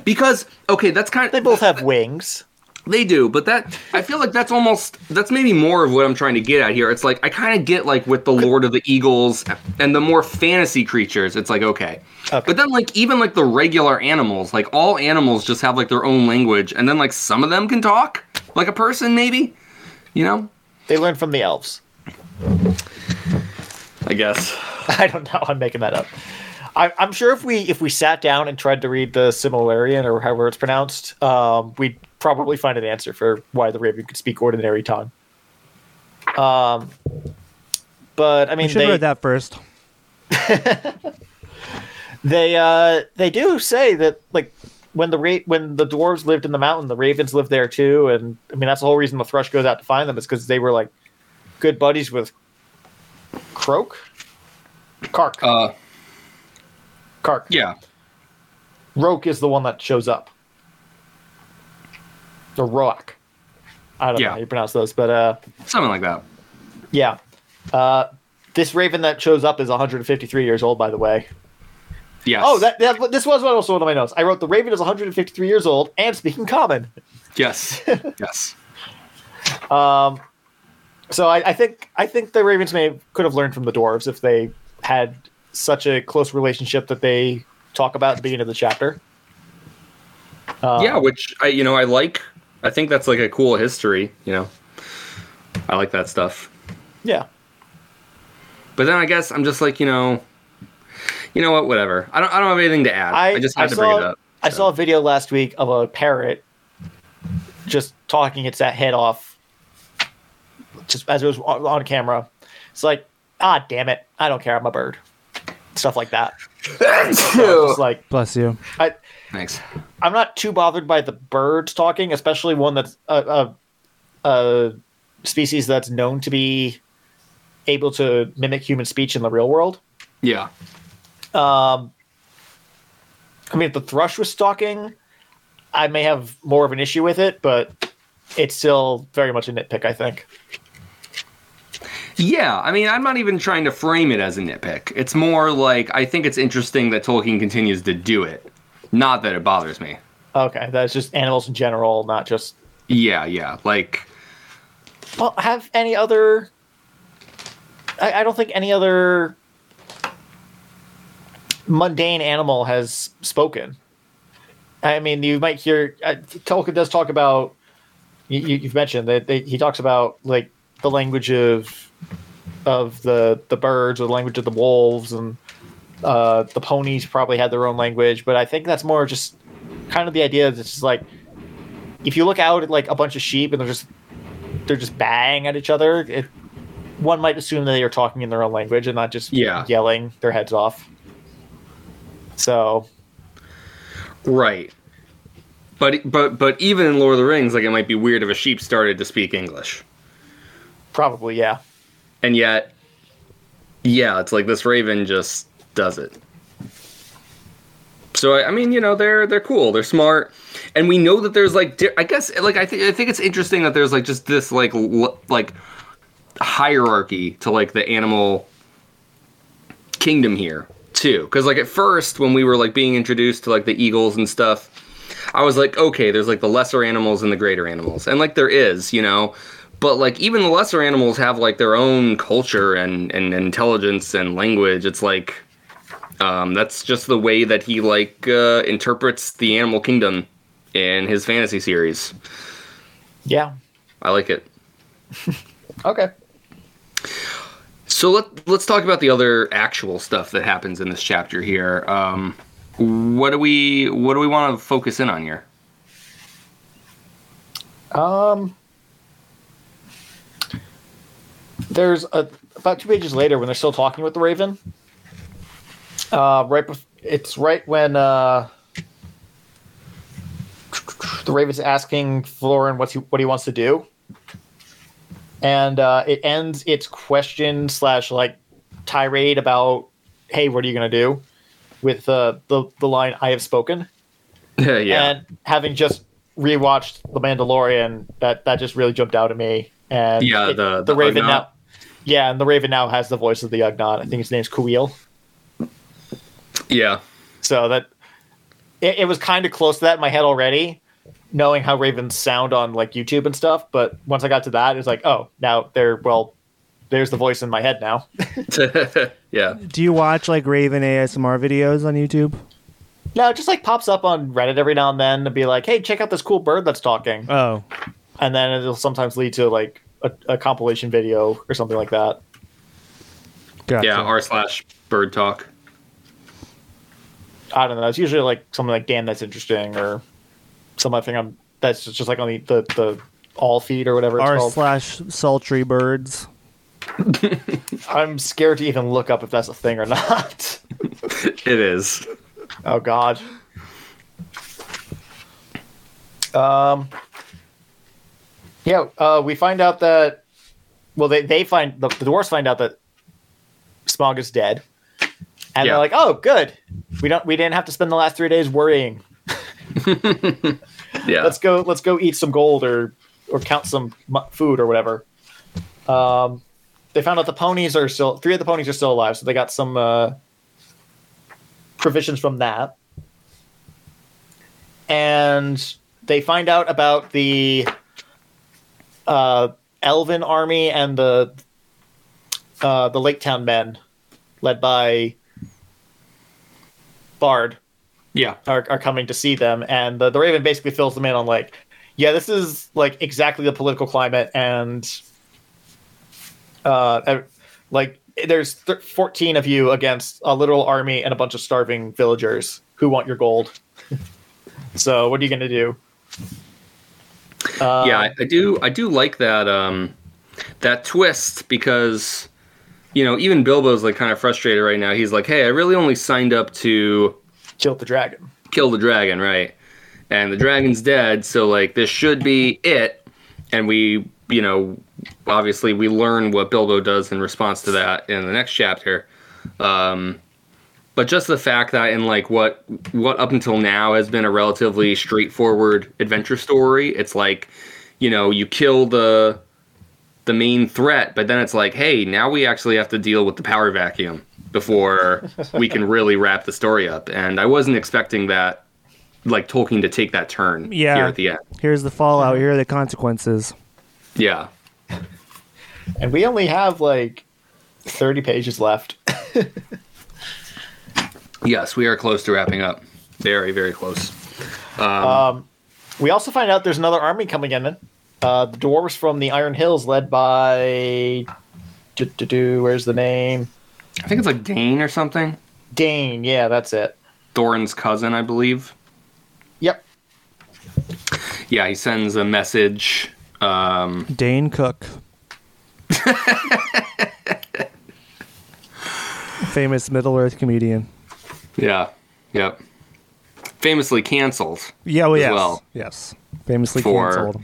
because, okay, that's kind of, they both have wings. They do. But that, I feel like that's almost, that's maybe more of what I'm trying to get at here. It's like, I kind of get like with the Lord of the Eagles and the more fantasy creatures. It's like, okay. okay. But then like, even like the regular animals, like all animals just have like their own language. And then like some of them can talk like a person, maybe, you know, they learn from the elves, I guess. I don't know. I'm making that up. I, I'm sure if we if we sat down and tried to read The Silmarillion or however it's pronounced, um, we'd probably find an answer for why the Raven could speak ordinary tongue. Um, but I mean, we should they read that first. they uh, they do say that like when the ra- when the dwarves lived in the mountain, the Ravens lived there too, and I mean that's the whole reason the thrush goes out to find them is because they were like good buddies with Croak, Kark. Uh. Kark. Yeah. Roak is the one that shows up. The Roak. I don't yeah. know how you pronounce those, but uh, something like that. Yeah. Uh, this raven that shows up is one hundred fifty-three years old, by the way. Yes. Oh, that, that this was also one of my notes. I wrote the Raven is one hundred fifty-three years old and speaking common. Yes. Yes. um. So I, I think I think the Ravens may have, could have learned from the dwarves if they had such a close relationship that they talk about at the beginning of the chapter. Um, yeah, which I you know I like. I think that's like a cool history. You know, I like that stuff. Yeah. But then I guess I'm just like you know, you know what? Whatever. I don't I don't have anything to add. I, I just had I to saw, bring it up. So. I saw a video last week of a parrot just talking its head off. Just as it was on camera, it's like, ah, damn it, I don't care, I'm a bird, stuff like that. So it's like, bless you. I, Thanks. I'm not too bothered by the birds talking, especially one that's a, a, a species that's known to be able to mimic human speech in the real world. Yeah. Um. I mean, if the thrush was talking, I may have more of an issue with it, but it's still very much a nitpick, I think. Yeah, I mean, I'm not even trying to frame it as a nitpick. It's more like, I think it's interesting that Tolkien continues to do it. Not that it bothers me. Okay, that's just animals in general, not just... Yeah, yeah, like... Well, have any other... I, I don't think any other mundane animal has spoken. I mean, you might hear... Uh, Tolkien does talk about... You, you've mentioned that they, he talks about, like, the language of... of the the birds, or the language of the wolves, and uh the ponies probably had their own language, but I think that's more just kind of the idea that it's just like, if you look out at like a bunch of sheep and they're just they're just baying at each other, it, one might assume that they are talking in their own language and not just yeah. yelling their heads off. So right, but but but even in Lord of the Rings, like, it might be weird if a sheep started to speak English, probably. Yeah. And yet, yeah, it's like this raven just does it. So I, I mean, you know, they're they're cool, they're smart, and we know that there's like, I guess, like I think I think it's interesting that there's like just this like l- like hierarchy to like the animal kingdom here too. Because like at first when we were like being introduced to like the eagles and stuff, I was like, okay, there's like the lesser animals and the greater animals, and like there is, you know. But, like, even the lesser animals have, like, their own culture and, and intelligence and language. It's, like, um, that's just the way that he, like, uh, interprets the animal kingdom in his fantasy series. Yeah. I like it. Okay. So let, let's talk about the other actual stuff that happens in this chapter here. Um, what do we, what do we want to focus in on here? Um... There's a, about two pages later when they're still talking with the Raven. Uh, right, bef- it's right when uh, the Raven's asking Thorin what's he, what he wants to do, and uh, it ends its question slash like tirade about, "Hey, what are you gonna do?" with uh, the the line, "I have spoken." Yeah. And having just rewatched The Mandalorian, that that just really jumped out at me. And yeah, it, the, the, the Raven Ugnaught. now, yeah, and the Raven now has the voice of the Ugnaught. I think his name's Kuil. Yeah. So that it, it was kind of close to that in my head already, knowing how Ravens sound on like YouTube and stuff. But once I got to that, it was like, oh, now they're well, there's the voice in my head now. Yeah. Do you watch like Raven A S M R videos on YouTube? No, it just like pops up on Reddit every now and then to be like, hey, check out this cool bird that's talking. Oh. And then it'll sometimes lead to like a, a compilation video or something like that. Gotcha. Yeah, r slash bird talk. I don't know. It's usually like something like "Damn, that's interesting," or something I'm that's just like on the the, the all feed or whatever. It's r slash sultry birds. I'm scared to even look up if that's a thing or not. It is. Oh God. Um. Yeah, uh, we find out that, well, they, they find, the, the dwarves find out that Smaug is dead. And yeah. They're like, oh, good. We don't, we didn't have to spend the last three days worrying. Yeah. Let's go, let's go eat some gold or, or count some food or whatever. Um, they found out the ponies are still, three of the ponies are still alive. So they got some, uh, provisions from that. And they find out about the uh, Elven army and the uh, the Lake Town men, led by Bard. Yeah, are are coming to see them, and the, the Raven basically fills them in on like, yeah, this is like exactly the political climate, and uh, like there's th- fourteen of you against a literal army and a bunch of starving villagers who want your gold. So what are you going to do? Uh, yeah, I, I do. I do like that um, that twist, because you know even Bilbo's like kind of frustrated right now. He's like, hey, I really only signed up to kill the dragon. Kill the dragon, right? And the dragon's dead, so like this should be it. And we, you know, obviously we learn what Bilbo does in response to that in the next chapter. Um, but just the fact that in like what what up until now has been a relatively straightforward adventure story, it's like, you know, you kill the the main threat, but then it's like, hey, now we actually have to deal with the power vacuum before we can really wrap the story up. And I wasn't expecting that, like Tolkien to take that turn yeah. here at the end. Here's the fallout. Here are the consequences. Yeah. And we only have like thirty pages left. Yes, we are close to wrapping up. Very, very close. Um, um, we also find out there's another army coming in. Uh, the dwarves from the Iron Hills led by... Do-do-do, where's the name? I think it's like Dain or something. Dain, yeah, that's it. Thorin's cousin, I believe. Yep. Yeah, he sends a message. Um, Dain Cook. Famous Middle-earth comedian. Yeah, yep. Famously canceled. Yeah, well, yes. Well, yes. Famously for canceled.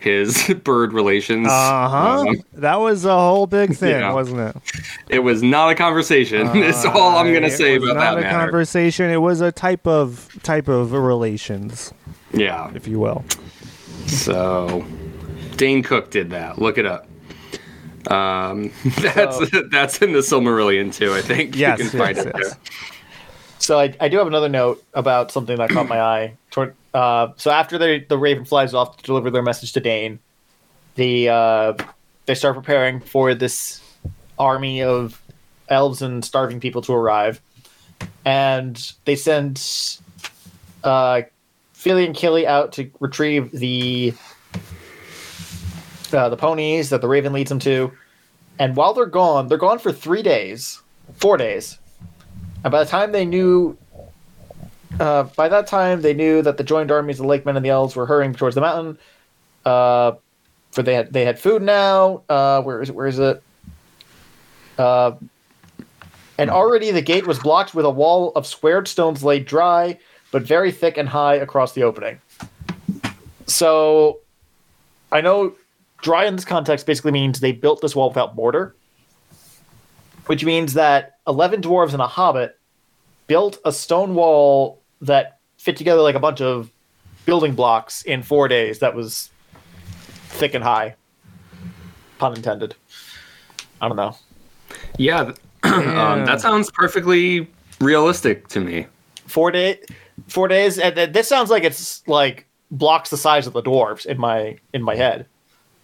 His bird relations. Uh-huh. Um, that was a whole big thing, yeah. wasn't it? It was not a conversation. Uh, That's all I'm going to say about that matter. It was not a conversation. It was a type of type of relations. Yeah. If you will. So, Dain Cook did that. Look it up. Um, that's so, that's in the Silmarillion too, I think. Yes, you can find yes, it yes. there. So I, I do have another note about something that caught my eye. Toward, uh, so after they, the Raven flies off to deliver their message to Dain, the uh, they start preparing for this army of elves and starving people to arrive. And they send uh, Fili and Kili out to retrieve the uh, the ponies that the Raven leads them to. And while they're gone, they're gone for three days, four days. And by the time they knew, uh, by that time they knew that the joined armies of the Lakemen and the Elves were hurrying towards the mountain. Uh, for they had they had food now. Uh, where is it? Where is it? Uh, and already the gate was blocked with a wall of squared stones laid dry, but very thick and high across the opening. So, I know dry in this context basically means they built this wall without mortar, which means that eleven dwarves and a hobbit built a stone wall that fit together like a bunch of building blocks in four days that was thick and high. Pun intended. I don't know. Yeah, um, that sounds perfectly realistic to me. Four, day, four days? And this sounds like it's like blocks the size of the dwarves in my in my head.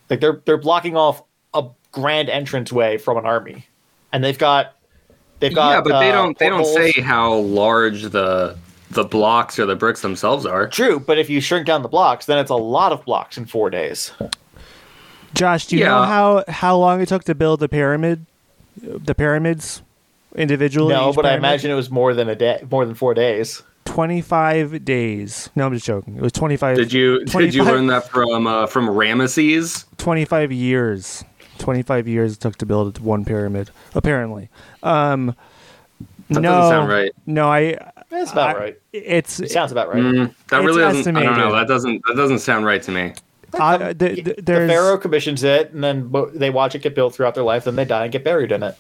Like they're they're blocking off a grand entranceway from an army. And they've got, they've got. Yeah, but they don't. Uh, they don't say how large the the blocks or the bricks themselves are. True, but if you shrink down the blocks, then it's a lot of blocks in four days. Josh, do you yeah. know how, how long it took to build the pyramid, the pyramids, individually? No, but pyramid? I imagine it was more than a day, more than four days. Twenty-five days. No, I'm just joking. It was twenty-five. Did you did you learn that from uh, from Ramesses? Twenty-five years. twenty-five years it took to build one pyramid, apparently. Um, that no, doesn't sound right. No, I... That's about I, right. It's, it sounds about right. Mm, that really doesn't... Estimated. I don't know. That doesn't, that doesn't sound right to me. I, th- th- the pharaoh commissions it, and then they watch it get built throughout their life, then they die and get buried in it.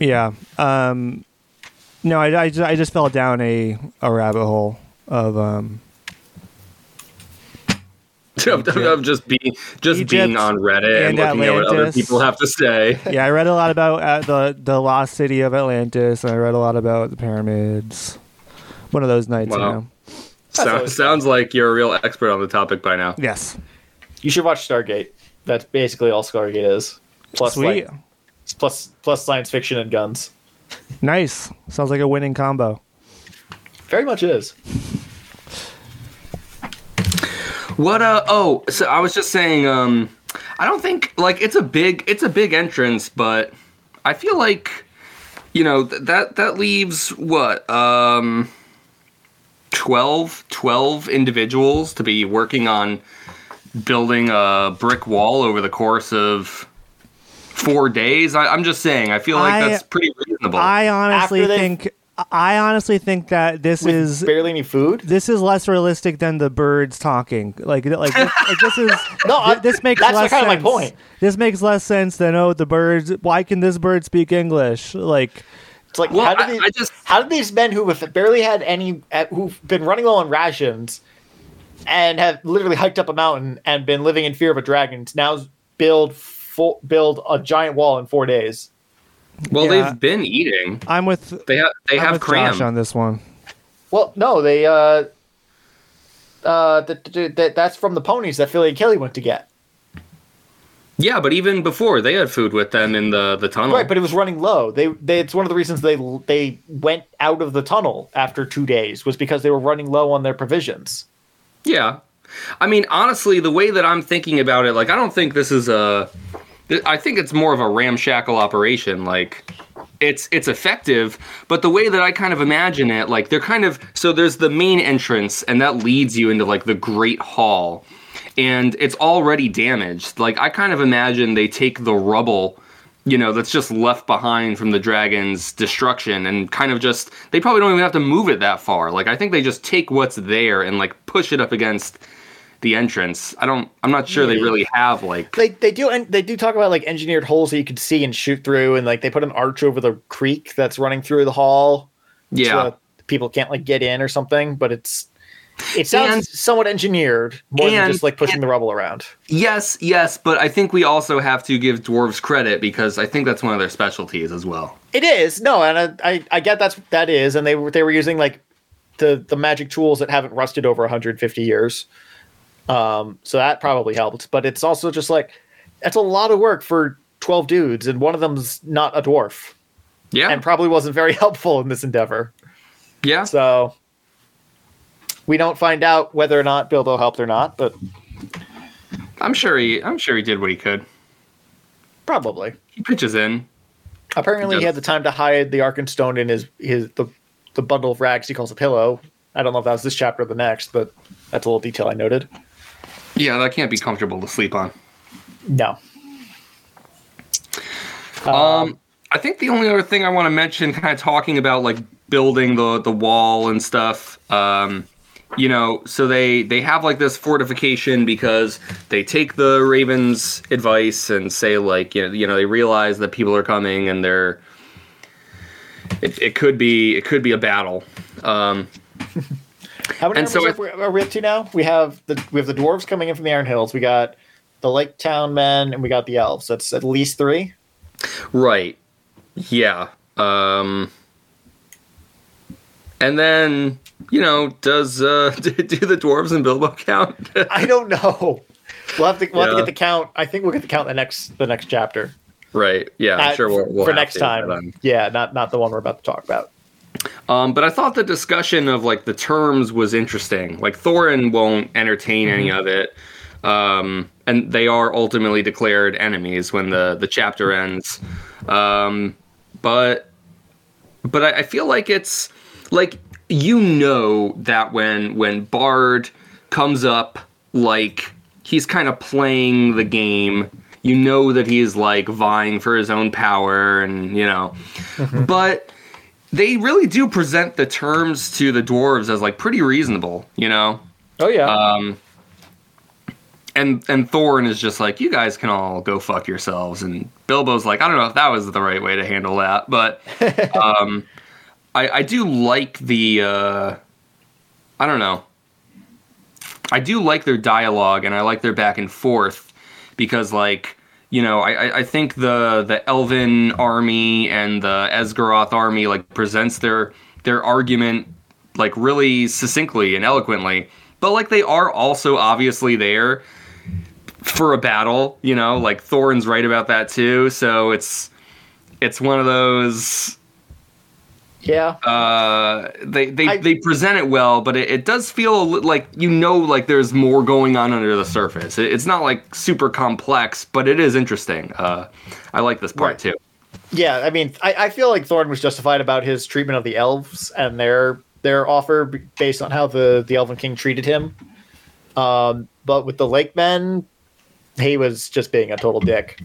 Yeah. Um, no, I, I, just, I just fell down a, a rabbit hole of... Um, Of, of just being just Egypt, being on Reddit and, and looking Atlantis. At what other people have to say. Yeah, I read a lot about uh, the the lost city of Atlantis, and I read a lot about the pyramids. one of those nights. Wow. You know? So, sounds fun. Like you're a real expert on the topic by now. Yes. You should watch Stargate. That's basically all Stargate is. Plus, Sweet. Like, plus, plus science fiction and guns. Nice. Sounds like a winning combo. Very much is. What? Uh, oh, so I was just saying. Um, I don't think like it's a big it's a big entrance, but I feel like you know th- that that leaves what um, twelve, twelve individuals to be working on building a brick wall over the course of four days. I, I'm just saying. I feel like I, that's pretty reasonable. I honestly they- think. I honestly think that this With is barely any food. This is less realistic than the birds talking. Like, like, this, like this is no. I, this makes that's less kind sense. Of my point. This makes less sense than oh, the birds. Why can this bird speak English? Like, it's like well, how do these just... how did these men who have barely had any who've been running low on rations and have literally hiked up a mountain and been living in fear of a dragon to now build full, build a giant wall in four days? Well, yeah. They've been eating. I'm with. They have. They I'm have cram on this one. Well, no, they. Uh, uh, the, the, the, that's from the ponies that Philly and Kelly went to get. Yeah, but even before they had food with them in the, the tunnel. Right, but it was running low. They they. It's one of the reasons they they went out of the tunnel after two days was because they were running low on their provisions. Yeah, I mean, honestly, the way that I'm thinking about it, like, I don't think this is a. I think it's more of a ramshackle operation. Like, it's it's effective, but the way that I kind of imagine it, like, they're kind of... So there's the main entrance, and that leads you into, like, the Great Hall. And it's already damaged. Like, I kind of imagine they take the rubble, you know, that's just left behind from the dragon's destruction and kind of just... They probably don't even have to move it that far. Like, I think they just take what's there and, like, push it up against... the entrance. I don't. I'm not sure they really have like. They they do and they do talk about like engineered holes that you could see and shoot through, and like they put an arch over the creek that's running through the hall. Yeah, so people can't like get in or something. But it's it sounds and, somewhat engineered more and, than just like pushing and, the rubble around. Yes, yes, but I think we also have to give dwarves credit because I think that's one of their specialties as well. It is no, and I I, I get that's that is, and they were they were using like the the magic tools that haven't rusted over one hundred fifty years. Um, so that probably helped, but it's also just like, that's a lot of work for twelve dudes, and one of them's not a dwarf. Yeah. And probably wasn't very helpful in this endeavor. Yeah. So we don't find out whether or not Bilbo helped or not, but I'm sure he, I'm sure he did what he could. Probably. He pitches in. Apparently he, he had the time to hide the Arkenstone in his, his, the, the bundle of rags he calls a pillow. I don't know if that was this chapter or the next, but that's a little detail I noted. Yeah, that can't be comfortable to sleep on. No. Um, um, I think the only other thing I want to mention, kind of talking about like building the the wall and stuff, um, you know, so they, they have like this fortification because they take the Raven's advice and say like, you know, you know they realize that people are coming and they're, it, it could be, it could be a battle. Um How many and so it, are we up to now? We have the we have the dwarves coming in from the Iron Hills. We got the Lake Town men, and we got the elves. That's at least three, right? Yeah. Um, and then you know, does uh, do, do the dwarves and Bilbo count? I don't know. We'll have to we'll yeah. have to get the count. I think we'll get the count the next the next chapter. Right. Yeah. At, I'm sure we'll, we'll for have next to, time. But, um, yeah. Not not the one we're about to talk about. Um, but I thought the discussion of like the terms was interesting. Like Thorin won't entertain any of it, um, and they are ultimately declared enemies when the, the chapter ends. Um, but but I, I feel like it's like you know that when when Bard comes up, like he's kind of playing the game. You know that he's like vying for his own power, and you know, but. They really do present the terms to the dwarves as like pretty reasonable, you know. Oh yeah. Um, and and Thorin is just like, you guys can all go fuck yourselves, and Bilbo's like, I don't know if that was the right way to handle that, but um, I, I do like the, uh, I don't know, I do like their dialogue and I like their back and forth because like. You know, I I think the the Elven army and the Esgaroth army like presents their their argument like really succinctly and eloquently, but like they are also obviously there for a battle, you know, like Thorin's right about that too. So it's, it's one of those, yeah, uh, they, they, I, they present it well, but it, it does feel like, you know, like there's more going on under the surface. It, it's not like super complex, but it is interesting. Uh, I like this part right. too. Yeah, I mean, I, I feel like Thorin was justified about his treatment of the elves and their their offer based on how the, the Elven King treated him. Um, but with the Lake Men, he was just being a total dick.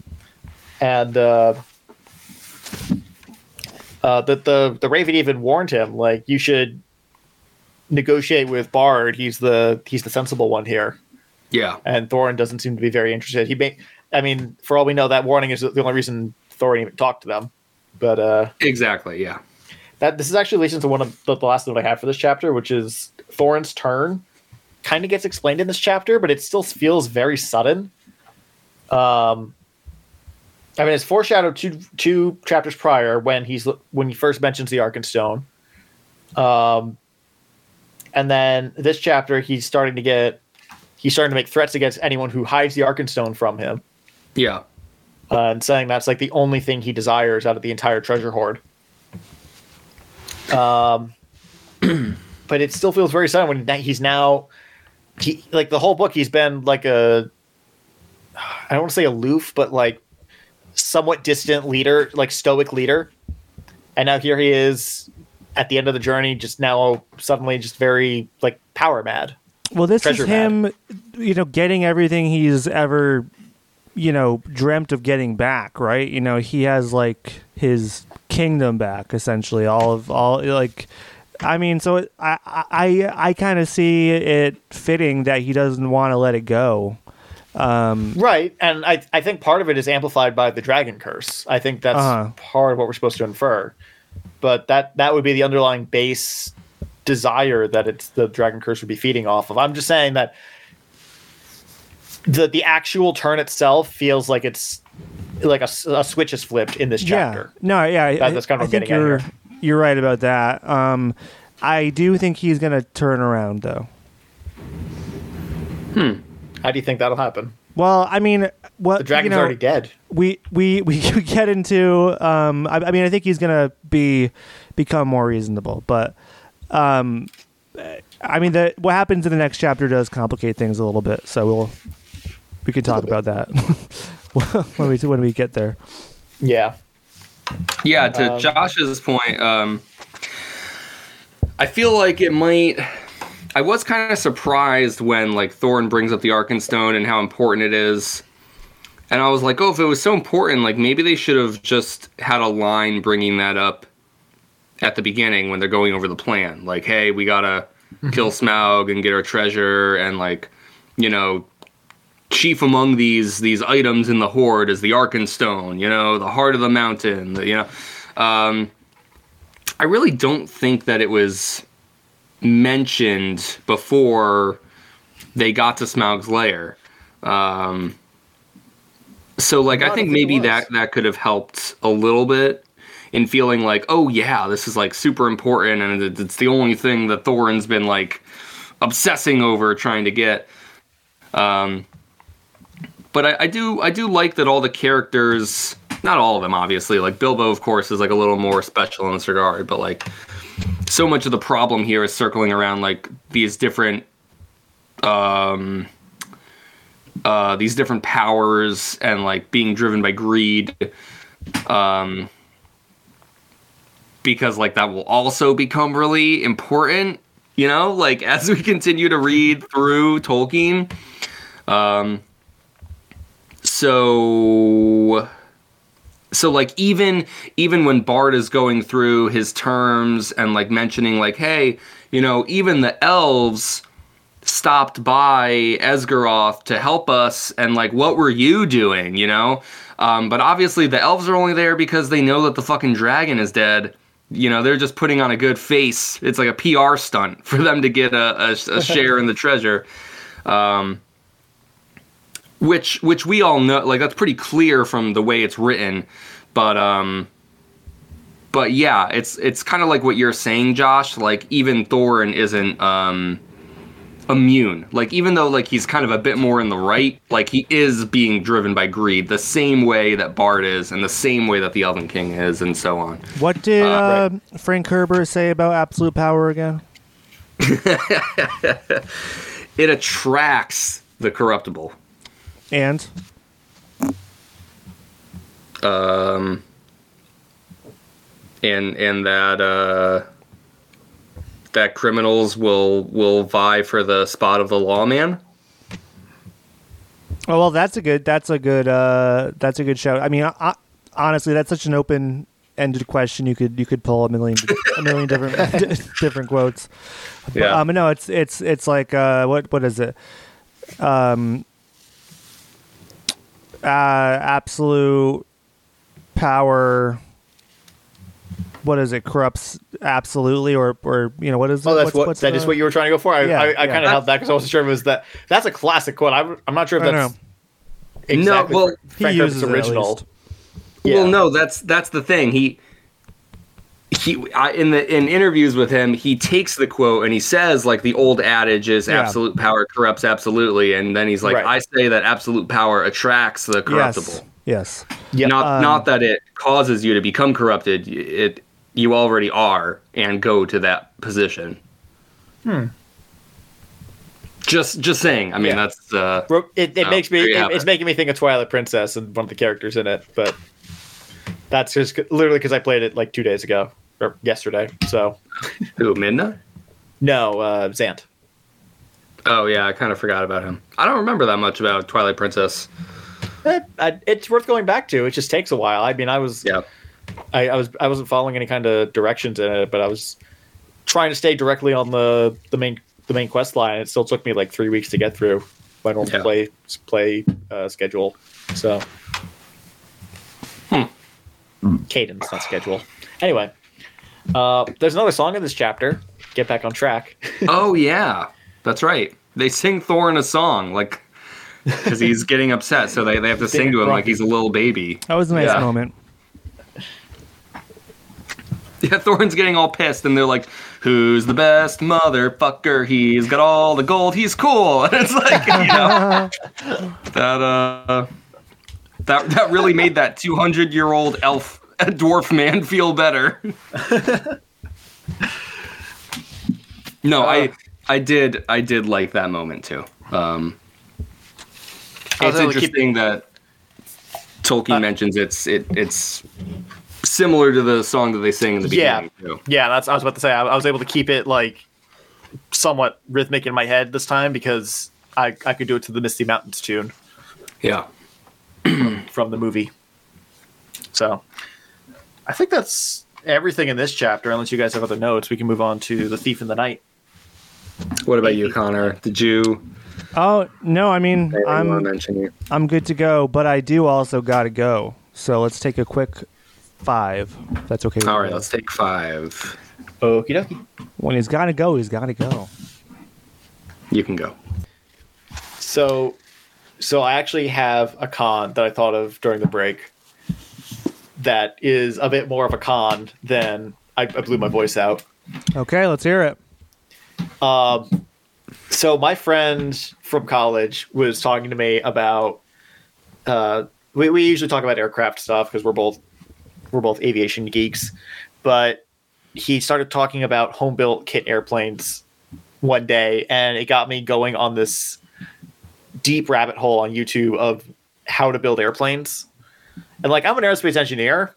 And uh, uh, the, the, the Raven even warned him, like, you should negotiate with Bard. He's the he's the sensible one here. Yeah. And Thorin doesn't seem to be very interested. He may, I mean, for all we know, that warning is the only reason Thorin even talked to them, but uh, exactly, yeah. That this is actually leads into one of the, the last note I have for this chapter, which is Thorin's turn. Kind of gets explained in this chapter, but it still feels very sudden. Um, I mean, it's foreshadowed two two chapters prior when he's when he first mentions the Arkenstone, um, and then this chapter he's starting to get he's starting to make threats against anyone who hides the Arkenstone from him. Yeah. Uh, and saying that's like the only thing he desires out of the entire treasure hoard. Um, but it still feels very sudden when he's now, he like the whole book he's been like a, I don't want to say aloof, but like somewhat distant leader, like stoic leader. And now here he is at the end of the journey, just now suddenly just very like power mad. Well, this is him, mad. you know, getting everything he's ever, you know, dreamt of getting back, right? You know, he has like his kingdom back, essentially. All of all, like, I mean, so it, I, I, I kind of see it fitting that he doesn't want to let it go, um, right? And I, I think part of it is amplified by the dragon curse. I think that's uh-huh. part of what we're supposed to infer, but that that would be the underlying base desire that it's the dragon curse would be feeding off of. I'm just saying that. The the actual turn itself feels like it's like a, a switch is flipped in this chapter. Yeah. No, yeah. That, that's kind of I, what I'm getting you're, at here. You're right about that. Um, I do think he's going to turn around, though. Hmm. How do you think that'll happen? Well, I mean... What, the dragon's you know, already dead. We we, we get into... Um, I, I mean, I think he's going to be become more reasonable, but... Um, I mean, the, what happens in the next chapter does complicate things a little bit, so we'll... We could talk about that when we when we get there. Yeah, yeah. To um, Josh's point, um, I feel like it might. I was kind of surprised when like Thorin brings up the Arkenstone and how important it is, and I was like, oh, if it was so important, like maybe they should have just had a line bringing that up at the beginning when they're going over the plan. Like, hey, we gotta kill Smaug and get our treasure, and like, you know. Chief among these these items in the hoard is the Arkenstone, you know, the heart of the mountain, the, you know. Um, I really don't think that it was mentioned before they got to Smaug's lair. Um, so, like, I think, think maybe that, that could have helped a little bit in feeling like, oh, yeah, this is, like, super important, and it's the only thing that Thorin's been, like, obsessing over trying to get. Um... But I, I do I do like that all the characters, not all of them, obviously, like Bilbo, of course, is like a little more special in this regard. But like so much of the problem here is circling around like these different um, uh, these different powers and like being driven by greed. Um, because like that will also become really important, you know, like as we continue to read through Tolkien. Um So, so like even even when Bard is going through his terms and like mentioning like, hey, you know, even the elves stopped by Esgaroth to help us, and like, what were you doing, you know? Um, but obviously the elves are only there because they know that the fucking dragon is dead. You know, they're just putting on a good face. It's like a P R stunt for them to get a, a, a share in the treasure. Um Which which we all know, like, that's pretty clear from the way it's written, but um, But yeah, it's it's kind of like what you're saying, Josh. Like, even Thorin isn't um, immune. Like, even though like he's kind of a bit more in the right, like he is being driven by greed, the same way that Bard is, and the same way that the Elven King is, and so on. What did uh, uh, right. Frank Herbert say about absolute power again? It attracts the corruptible. And? Um... And and that uh, that criminals will will vie for the spot of the lawman. Oh well, that's a good that's a good uh, that's a good shout. I mean, I, I, honestly, that's such an open ended question. You could you could pull a million a million different different quotes. But, yeah. Um. No, it's it's it's like uh, what what is it? Um. Uh, absolute power. What is it? Corrupts absolutely, or or you know what is? Oh, that's what's, what what's that the, is what you were trying to go for. I yeah, I, I yeah. kind of held that because I wasn't sure if it was that. That's a classic quote. I'm I'm not sure if that's exactly. No, well, Frank Herbert's original. Yeah. Well, no, that's that's the thing. He he I, in the in interviews with him, he takes the quote and he says like the old adage is yeah. absolute power corrupts absolutely, and then he's like, right. I say that absolute power attracts the corruptible. Yes, yes. Yep. Not um, not that it causes you to become corrupted. It You already are, and go to that position. Hmm. Just, just saying. I mean, yeah. that's uh, it. It no, makes me. It, it's making me think of Twilight Princess and one of the characters in it. But that's just literally because I played it like two days ago or yesterday. So, who Midna? No, uh, Zant. Oh yeah, I kind of forgot about him. I don't remember that much about Twilight Princess. It, I, it's worth going back to. It just takes a while. I mean, I was. Yeah. I, I was I wasn't following any kind of directions in it, but I was trying to stay directly on the, the main the main quest line. It still took me like three weeks to get through my normal yeah. play play uh, schedule. So hmm. cadence, not schedule. Anyway, uh, there's another song in this chapter. Get back on track. Oh yeah, that's right. They sing Thorin a song like because he's getting upset, so they, they have to sing to him like he's a little baby. That was a nice yeah. moment. Yeah, Thorin's getting all pissed, and they're like, who's the best motherfucker? He's got all the gold. He's cool. And it's like, you know, that, uh, that that really made that two hundred-year-old elf dwarf man feel better. No, I I did I did like that moment, too. Um, it's interesting that Tolkien uh, mentions it's it it's... similar to the song that they sing in the beginning. Yeah, too. yeah. That's I was about to say. I, I was able to keep it like somewhat rhythmic in my head this time because I, I could do it to the Misty Mountains tune. Yeah, from, from the movie. So I think that's everything in this chapter. Unless you guys have other notes, we can move on to The Thief in the Night. What about you, Connor? Did you? Oh no, I mean I I'm I'm good to go, but I do also gotta go. So let's take a quick. Five. If that's okay. All right, you. Let's take five. Okie dokie. When he's got to go, he's got to go. You can go. So, so I actually have a con that I thought of during the break. That is a bit more of a con than I, I blew my voice out. Okay, let's hear it. Um, so my friend from college was talking to me about. Uh, we we usually talk about aircraft stuff because we're both. We're both aviation geeks, but he started talking about home-built kit airplanes one day, and it got me going on this deep rabbit hole on YouTube of how to build airplanes. And like, I'm an aerospace engineer.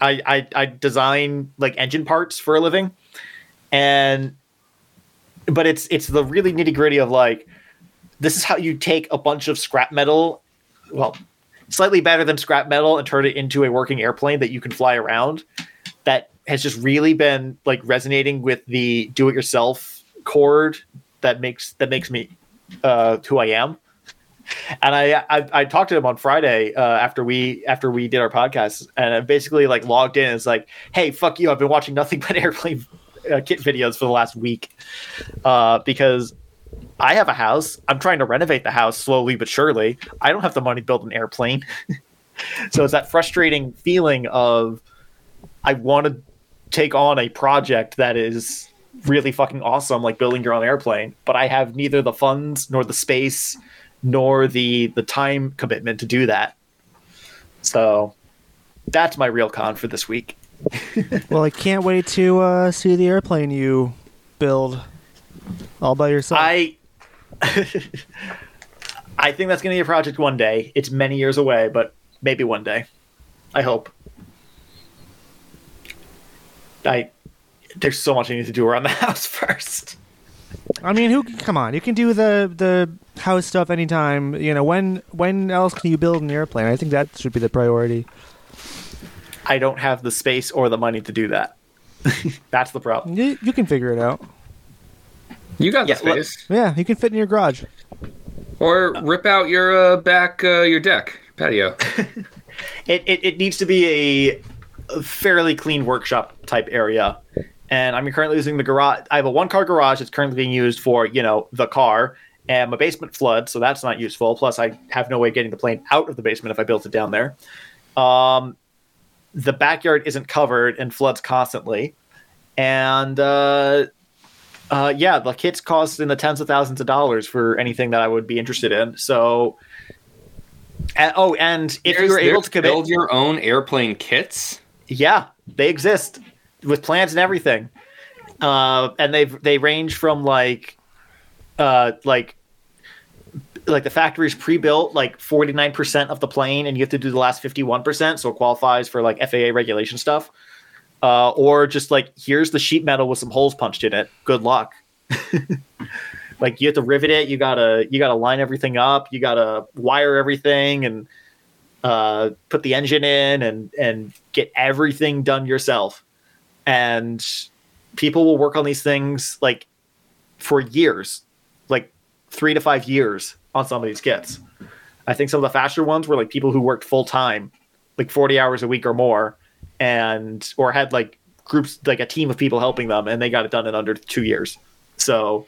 I I, I design like engine parts for a living, and but it's it's the really nitty-gritty of like, this is how you take a bunch of scrap metal, well. slightly better than scrap metal and turn it into a working airplane that you can fly around. That has just really been like resonating with the do-it-yourself chord that makes that makes me uh, who I am. And I, I I talked to him on Friday uh, after we after we did our podcast, and I basically like logged in. And it's like, hey, fuck you! I've been watching nothing but airplane uh, kit videos for the last week uh, because. I have a house. I'm trying to renovate the house slowly but surely. I don't have the money to build an airplane. So it's that frustrating feeling of I want to take on a project that is really fucking awesome, like building your own airplane, but I have neither the funds nor the space nor the the time commitment to do that. So that's my real con for this week. Well, I can't wait to uh, see the airplane you build all by yourself. I I think that's going to be a project one day. It's many years away, but maybe one day. I hope. I there's so much I need to do around the house first. I mean, who? Come on, you can do the the house stuff anytime. You know, when when else can you build an airplane? I think that should be the priority. I don't have the space or the money to do that. That's the problem. You, you can figure it out. You got yeah, the space. Look, yeah, you can fit in your garage, or rip out your uh, back uh, your deck patio. it, it it needs to be a. fairly clean workshop type area, and I'm currently using the garage. I have a one-car garage that's currently being used for, you know, the car, and my basement floods, so that's not useful. Plus, I have no way of getting the plane out of the basement if I built it down there. Um, the backyard isn't covered and floods constantly, and uh, uh, yeah, the kit's cost in the tens of thousands of dollars for anything that I would be interested in. So, and, oh, and if there's, you're able to commit, build your own airplane kits. Yeah, they exist with plans and everything, uh, and they they range from like, uh, like, like the factory's pre-built like forty nine percent of the plane, and you have to do the last fifty one percent, so it qualifies for like F A A regulation stuff, uh, or just like here's the sheet metal with some holes punched in it. Good luck. Like you have to rivet it. You gotta you gotta line everything up. You gotta wire everything and. Uh, put the engine in and and get everything done yourself. And people will work on these things like for years, like three to five years on some of these kits. I think some of the faster ones were like people who worked full time, like forty hours a week or more, and or had like groups, like a team of people helping them, and they got it done in under two years. So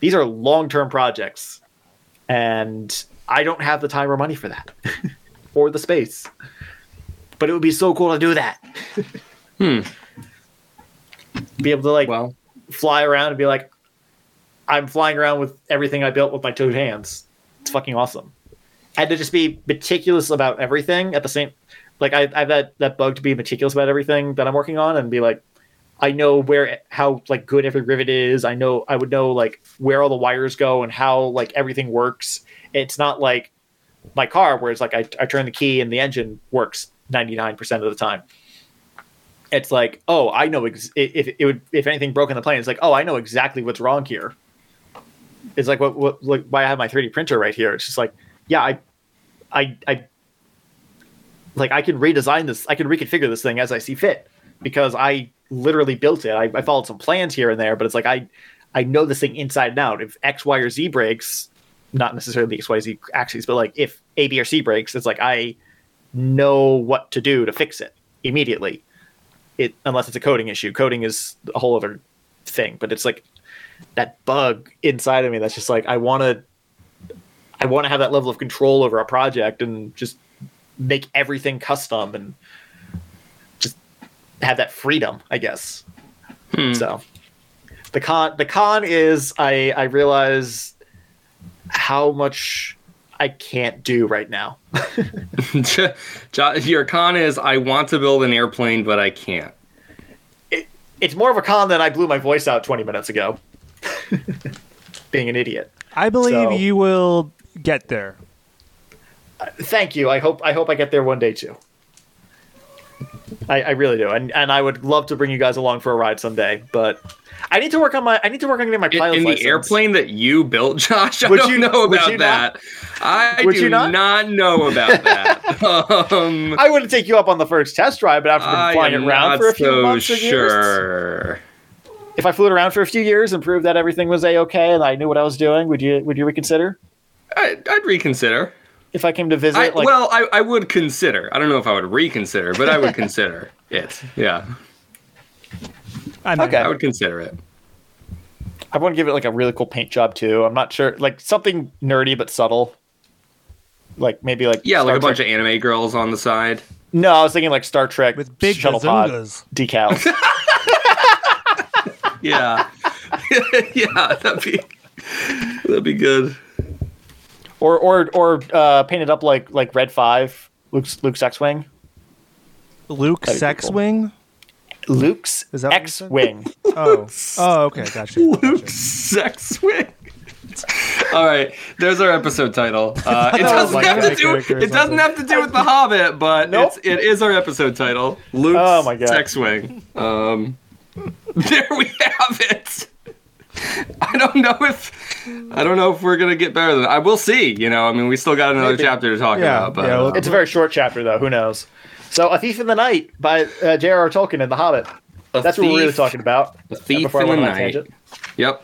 these are long-term projects, and I don't have the time or money for that. Or the space, but it would be so cool to do that. hmm. Be able to like well, fly around and be like, I'm flying around with everything I built with my two hands. It's fucking awesome. I had to just be meticulous about everything at the same. Like I, I've had that bug to be meticulous about everything that I'm working on and be like, I know where how like good every rivet is. I know I would know like where all the wires go and how like everything works. It's not like. My car, where it's like I, I turn the key and the engine works ninety-nine percent of the time. It's like, oh, I know ex- if it would if anything broke in the plane, it's like, oh, I know exactly what's wrong here. It's like what what like why I have my three D printer right here. It's just like, yeah, I, I, I, like I can redesign this, I can reconfigure this thing as I see fit because I literally built it. I, I followed some plans here and there, but it's like I, I know this thing inside and out. If X, Y, or Z breaks. Not necessarily the X Y Z axes, but like if A, B, or C breaks, it's like I know what to do to fix it immediately. It unless it's a coding issue. Coding is a whole other thing, but it's like that bug inside of me that's just like I want to, I want to have that level of control over a project and just make everything custom and just have that freedom, I guess. Hmm. So the con, the con is I I realize. How much I can't do right now. Your con is I want to build an airplane, but I can't. It, it's more of a con than I blew my voice out twenty minutes ago. Being an idiot. I believe so, you will get there. Uh, thank you. I hope I hope I get there one day, too. I, I really do. And and I would love to bring you guys along for a ride someday, but... I need to work on my. I need to work on getting my pilot's in, in license. In the airplane that you built, Josh, I would don't you, know about you that. Not? I would do you not? not know about that. um, I wouldn't take you up on the first test drive, but after I flying it around for a few so months or sure. years, if I flew it around for a few years and proved that everything was A-okay and I knew what I was doing, would you would you reconsider? I, I'd reconsider if I came to visit. I, like, well, I, I would consider. I don't know if I would reconsider, but I would consider it. Yeah. I mean, okay. I would consider it. I want to give it like a really cool paint job too. I'm not sure, like something nerdy but subtle, like maybe like yeah, Star like a Trek. bunch of anime girls on the side. No, I was thinking like Star Trek with big shuttle bazookas. Pod decals. Yeah. Yeah, that'd be that'd be good. Or or or uh, paint it up like like Red Five, Luke's Luke Sex Wing. Luke Sex Wing? Cool. Luke's X Wing. Oh. Oh, okay, gotcha. Luke's gotcha. Sex Wing. All right, there's our episode title. Uh, it doesn't oh have God. to do. It doesn't have to do with the Hobbit, but nope. it's, it is our episode title. Luke's oh my God. Sex Wing. Um, there we have it. I don't know if I don't know if we're gonna get better than that. I will see. You know, I mean, we still got another Maybe. chapter to talk yeah, about. But yeah, um, it's a very short chapter, though. Who knows? So, A Thief in the Night by uh, J R R Tolkien and the Hobbit. A That's thief, what we're really talking about. A Thief before in I went the on Night. Tangent. Yep.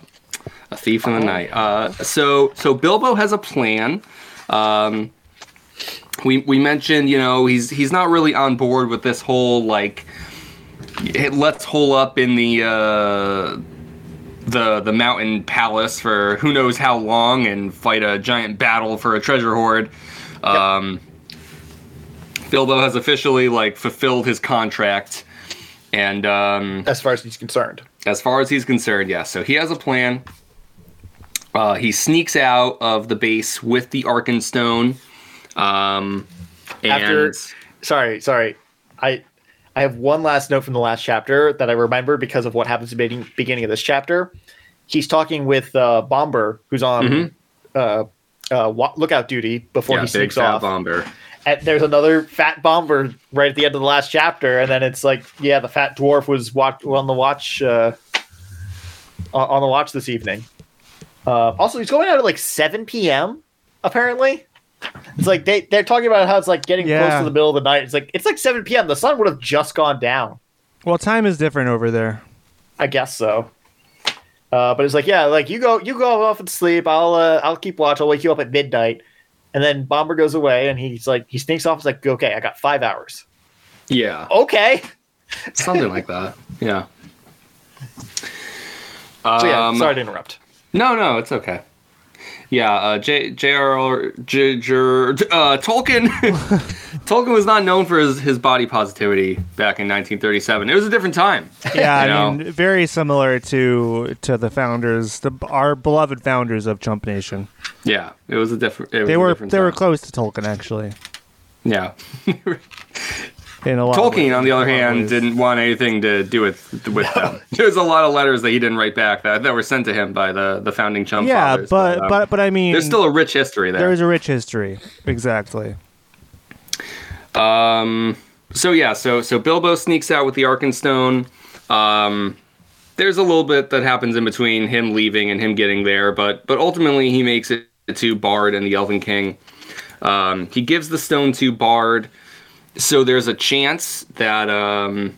A Thief in the Night. Uh, so so Bilbo has a plan. Um, we we mentioned, you know, he's he's not really on board with this whole, like, let's hole up in the uh, the the mountain palace for who knows how long and fight a giant battle for a treasure hoard. Um, yep. Bilbo has officially, like, fulfilled his contract. and um, As far as he's concerned. As far as he's concerned, yes. Yeah. So he has a plan. Uh, he sneaks out of the base with the Arkenstone. Um, and After, sorry, sorry. I I have one last note from the last chapter that I remember because of what happens at the beginning of this chapter. He's talking with uh, Bomber, who's on mm-hmm. uh, uh, lookout duty before yeah, he sneaks off. Bomber. And there's another fat Bomber right at the end of the last chapter, and then it's like, yeah, the fat dwarf was watch- on the watch uh, on the watch this evening. Uh, also, he's going out at like seven p.m. apparently. It's like they they're talking about how it's like getting yeah. close to the middle of the night. It's like it's like seven p.m. The sun would have just gone down. Well, time is different over there. I guess so. Uh, but it's like yeah, like you go you go off and sleep. I'll uh, I'll keep watch. I'll wake you up at midnight. And then Bomber goes away, and he's like he sneaks off. It's like okay, I got five hours. Yeah. Okay. Something like that. Yeah. Um, so yeah, sorry to interrupt. No, no, it's okay. Yeah, uh, J J.R.R. J, J, uh, Tolkien. Tolkien was not known for his, his body positivity back in nineteen thirty-seven. It was a different time. Yeah, I know? mean, very similar to to the founders, the our beloved founders of Chump Nation. Yeah, it was a different. They were they time. were close to Tolkien actually. Yeah. In a lot Tolkien, ways, on the other hand, ways. didn't want anything to do with with no. them. There's a lot of letters that he didn't write back that, that were sent to him by the, the founding Chump yeah, fathers. Yeah, but, but, um, but but I mean... There's still a rich history there. There is a rich history, exactly. Um. So yeah, so so Bilbo sneaks out with the Arkenstone. Um, there's a little bit that happens in between him leaving and him getting there, but, but ultimately he makes it to Bard and the Elven King. Um, he gives the stone to Bard... So there's a chance that um,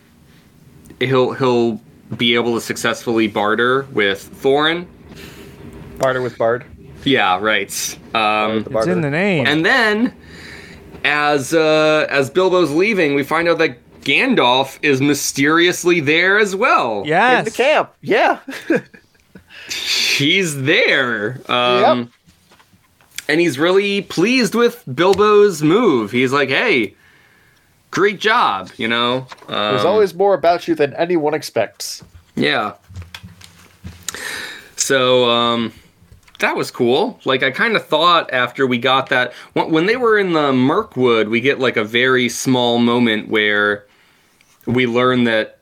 he'll he'll be able to successfully barter with Thorin. Barter with Bard. Yeah, right. Um, it's in the name. And then, as uh, as Bilbo's leaving, we find out that Gandalf is mysteriously there as well. Yes. In the camp. Yeah. He's there. Um, yep. And he's really pleased with Bilbo's move. He's like, hey. Great job, you know. Um, There's always more about you than anyone expects. Yeah. So um, that was cool. Like, I kind of thought after we got that... When they were in the Mirkwood, we get, like, a very small moment where we learn that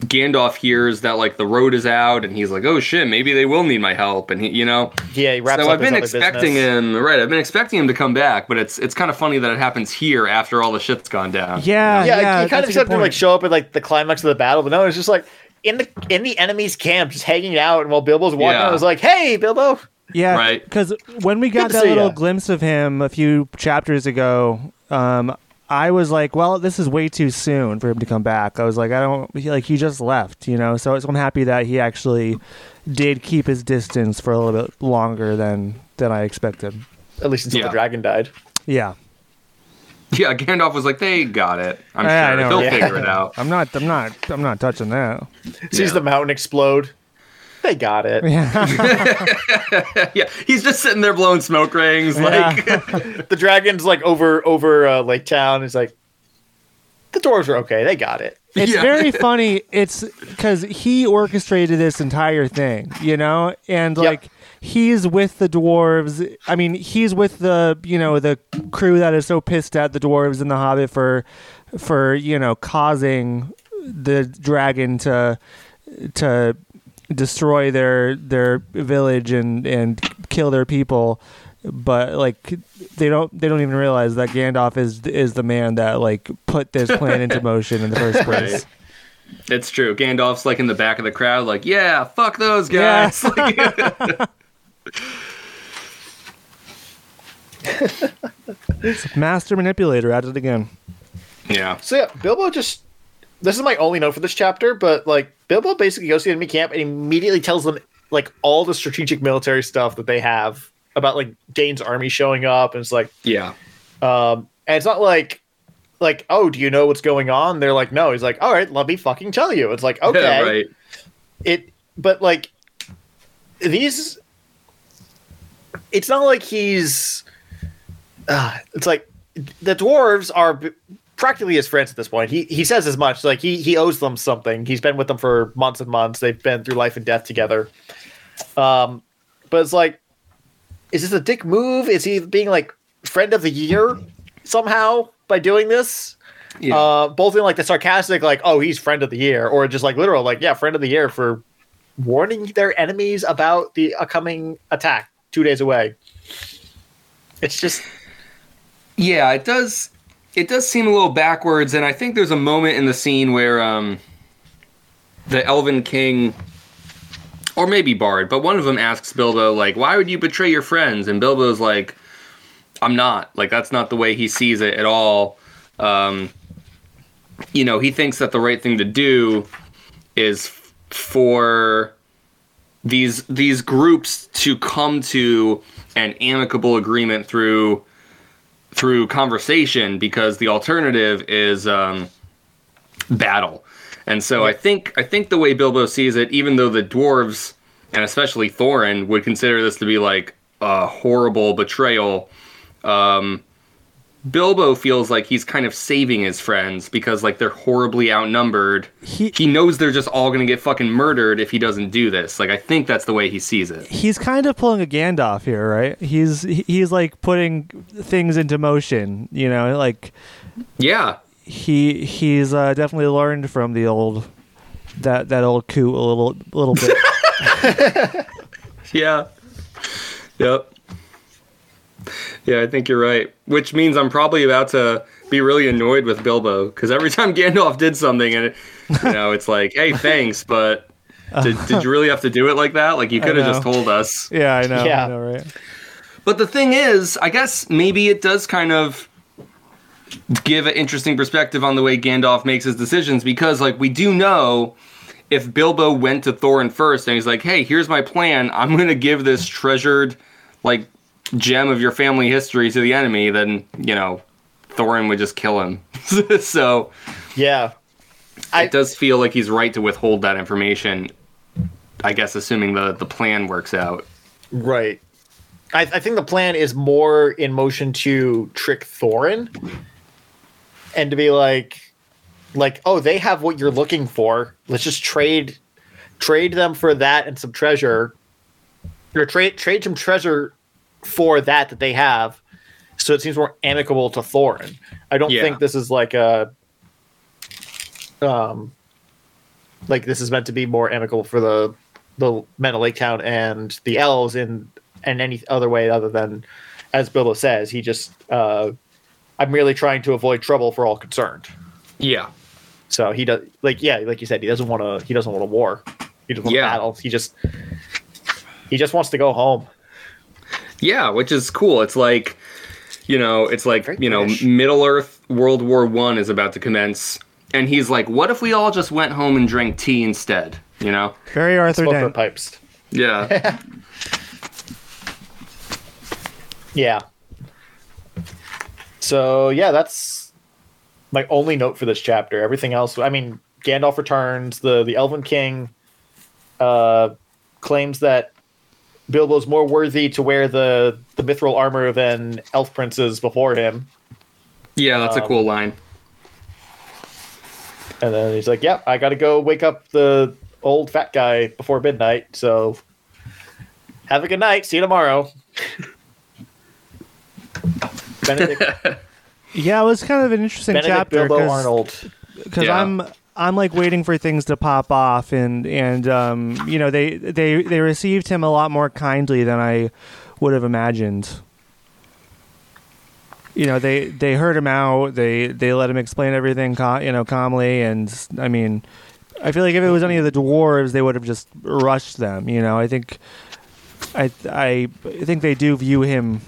Gandalf hears that, like, the road is out, and he's like, oh, shit, maybe they will need my help, and, he, you know. Yeah, he wraps so up I've been his other expecting business. him, right, I've been expecting him to come back, but it's it's kind of funny that it happens here after all the shit's gone down. Yeah, yeah. yeah like, you kind of expect him to, like, show up at, like, the climax of the battle, but no, it's just, like, in the in the enemy's camp, just hanging out, and while Bilbo's walking, yeah. I was like, hey, Bilbo! Yeah, right. Because when we got that little ya. glimpse of him a few chapters ago, um... I was like, well, this is way too soon for him to come back. I was like, I don't like he just left, you know. So I'm happy that he actually did keep his distance for a little bit longer than than I expected. At least until yeah. the dragon died. Yeah. Yeah, Gandalf was like, they got it. I'm yeah, sure they'll yeah. figure it out. I'm not. I'm not. I'm not touching that. Sees yeah. the mountain explode. They got it. Yeah. yeah, he's just sitting there blowing smoke rings. Like yeah. the dragon's like over over uh, Lake Town. He's like, the dwarves are okay. They got it. It's yeah. very funny. It's because he orchestrated this entire thing, you know, and like yep. he's with the dwarves. I mean, he's with the, you know, the crew that is so pissed at the dwarves and the Hobbit for, for, you know, causing the dragon to, to destroy their, their village and, and kill their people. But like they don't, they don't even realize that Gandalf is is the man that like put this plan into motion in the first place. Right. It's true. Gandalf's like in the back of the crowd, like, yeah, fuck those guys. Yeah. Like, it's master manipulator at it again. Yeah. So yeah, Bilbo just. This is my only note for this chapter, but like Bilbo basically goes to the enemy camp and immediately tells them like all the strategic military stuff that they have. About like Dane's army showing up, and it's like, yeah, um, and it's not like, like, oh, do you know what's going on? They're like, no. He's like, all right, let me fucking tell you. It's like, okay, yeah, right. It, but like these, it's not like he's, uh, it's like the dwarves are b- practically his friends at this point. He he says as much. Like he he owes them something. He's been with them for months and months. They've been through life and death together. Um, but it's like. Is this a dick move? Is he being like friend of the year somehow by doing this? Yeah. Uh, both in like the sarcastic, like, oh, he's friend of the year, or just like literal, like, yeah, friend of the year for warning their enemies about the upcoming attack two days away. It's just, yeah, it does. It does seem a little backwards, and I think there's a moment in the scene where um, the Elven King. Or maybe Bard, but one of them asks Bilbo, like, why would you betray your friends? And Bilbo's like, I'm not. Like, that's not the way he sees it at all. Um, you know, he thinks that the right thing to do is f- for these these groups to come to an amicable agreement through through conversation, because the alternative is um, battle. And so I think I think the way Bilbo sees it, even though the dwarves, and especially Thorin, would consider this to be like a horrible betrayal, um, Bilbo feels like he's kind of saving his friends because like they're horribly outnumbered. He, he knows they're just all going to get fucking murdered if he doesn't do this. Like I think that's the way he sees it. He's kind of pulling a Gandalf here, right? He's he's like putting things into motion, you know, like yeah. He he's uh, definitely learned from the old that that old coup a little little bit. yeah. Yep. Yeah, I think you're right. Which means I'm probably about to be really annoyed with Bilbo, because every time Gandalf did something, and it, you know, it's like, hey, thanks, but did did you really have to do it like that? Like you could have just told us. Yeah, I know. Yeah. I know, right? But the thing is, I guess maybe it does kind of. Give an interesting perspective on the way Gandalf makes his decisions, because like we do know if Bilbo went to Thorin first and he's like, hey, here's my plan, I'm gonna give this treasured like gem of your family history to the enemy, then you know Thorin would just kill him. So yeah, I, it does feel like he's right to withhold that information, I guess, assuming the the plan works out right. I, I think the plan is more in motion to trick Thorin and to be like, like, oh, they have what you're looking for. Let's just trade, trade them for that and some treasure, or trade trade some treasure for that that they have. So it seems more amicable to Thorin. I don't yeah. think this is like a, um, like this is meant to be more amicable for the the men of Lake Town and the elves in. And any other way other than, as Bilbo says, he just, uh, I'm merely trying to avoid trouble for all concerned. Yeah. So he does, like, yeah, like you said, he doesn't want to, he doesn't want a war. He doesn't want yeah. battle. He just, he just wants to go home. Yeah, which is cool. It's like, you know, it's like, Very you British. know, Middle Earth World War One is about to commence. And he's like, what if we all just went home and drank tea instead? You know? Very Arthur Dent. Smoke our pipes. Yeah. Yeah. So, yeah, that's my only note for this chapter. Everything else, I mean, Gandalf returns, the, the Elven King uh, claims that Bilbo's more worthy to wear the, the mithril armor than elf princes before him. Yeah, that's um, a cool line. And then he's like, "Yep, yeah, I got to go wake up the old fat guy before midnight. So have a good night. See you tomorrow." Benedict. Yeah, it was kind of an interesting Benedict chapter. Bilbo Arnold. Because yeah. I'm I'm like waiting for things to pop off, and and um you know they they they received him a lot more kindly than I would have imagined. You know, they they heard him out. They they let him explain everything, you know, calmly. And I mean, I feel like if it was any of the dwarves, they would have just rushed them. You know, I think I I think they do view him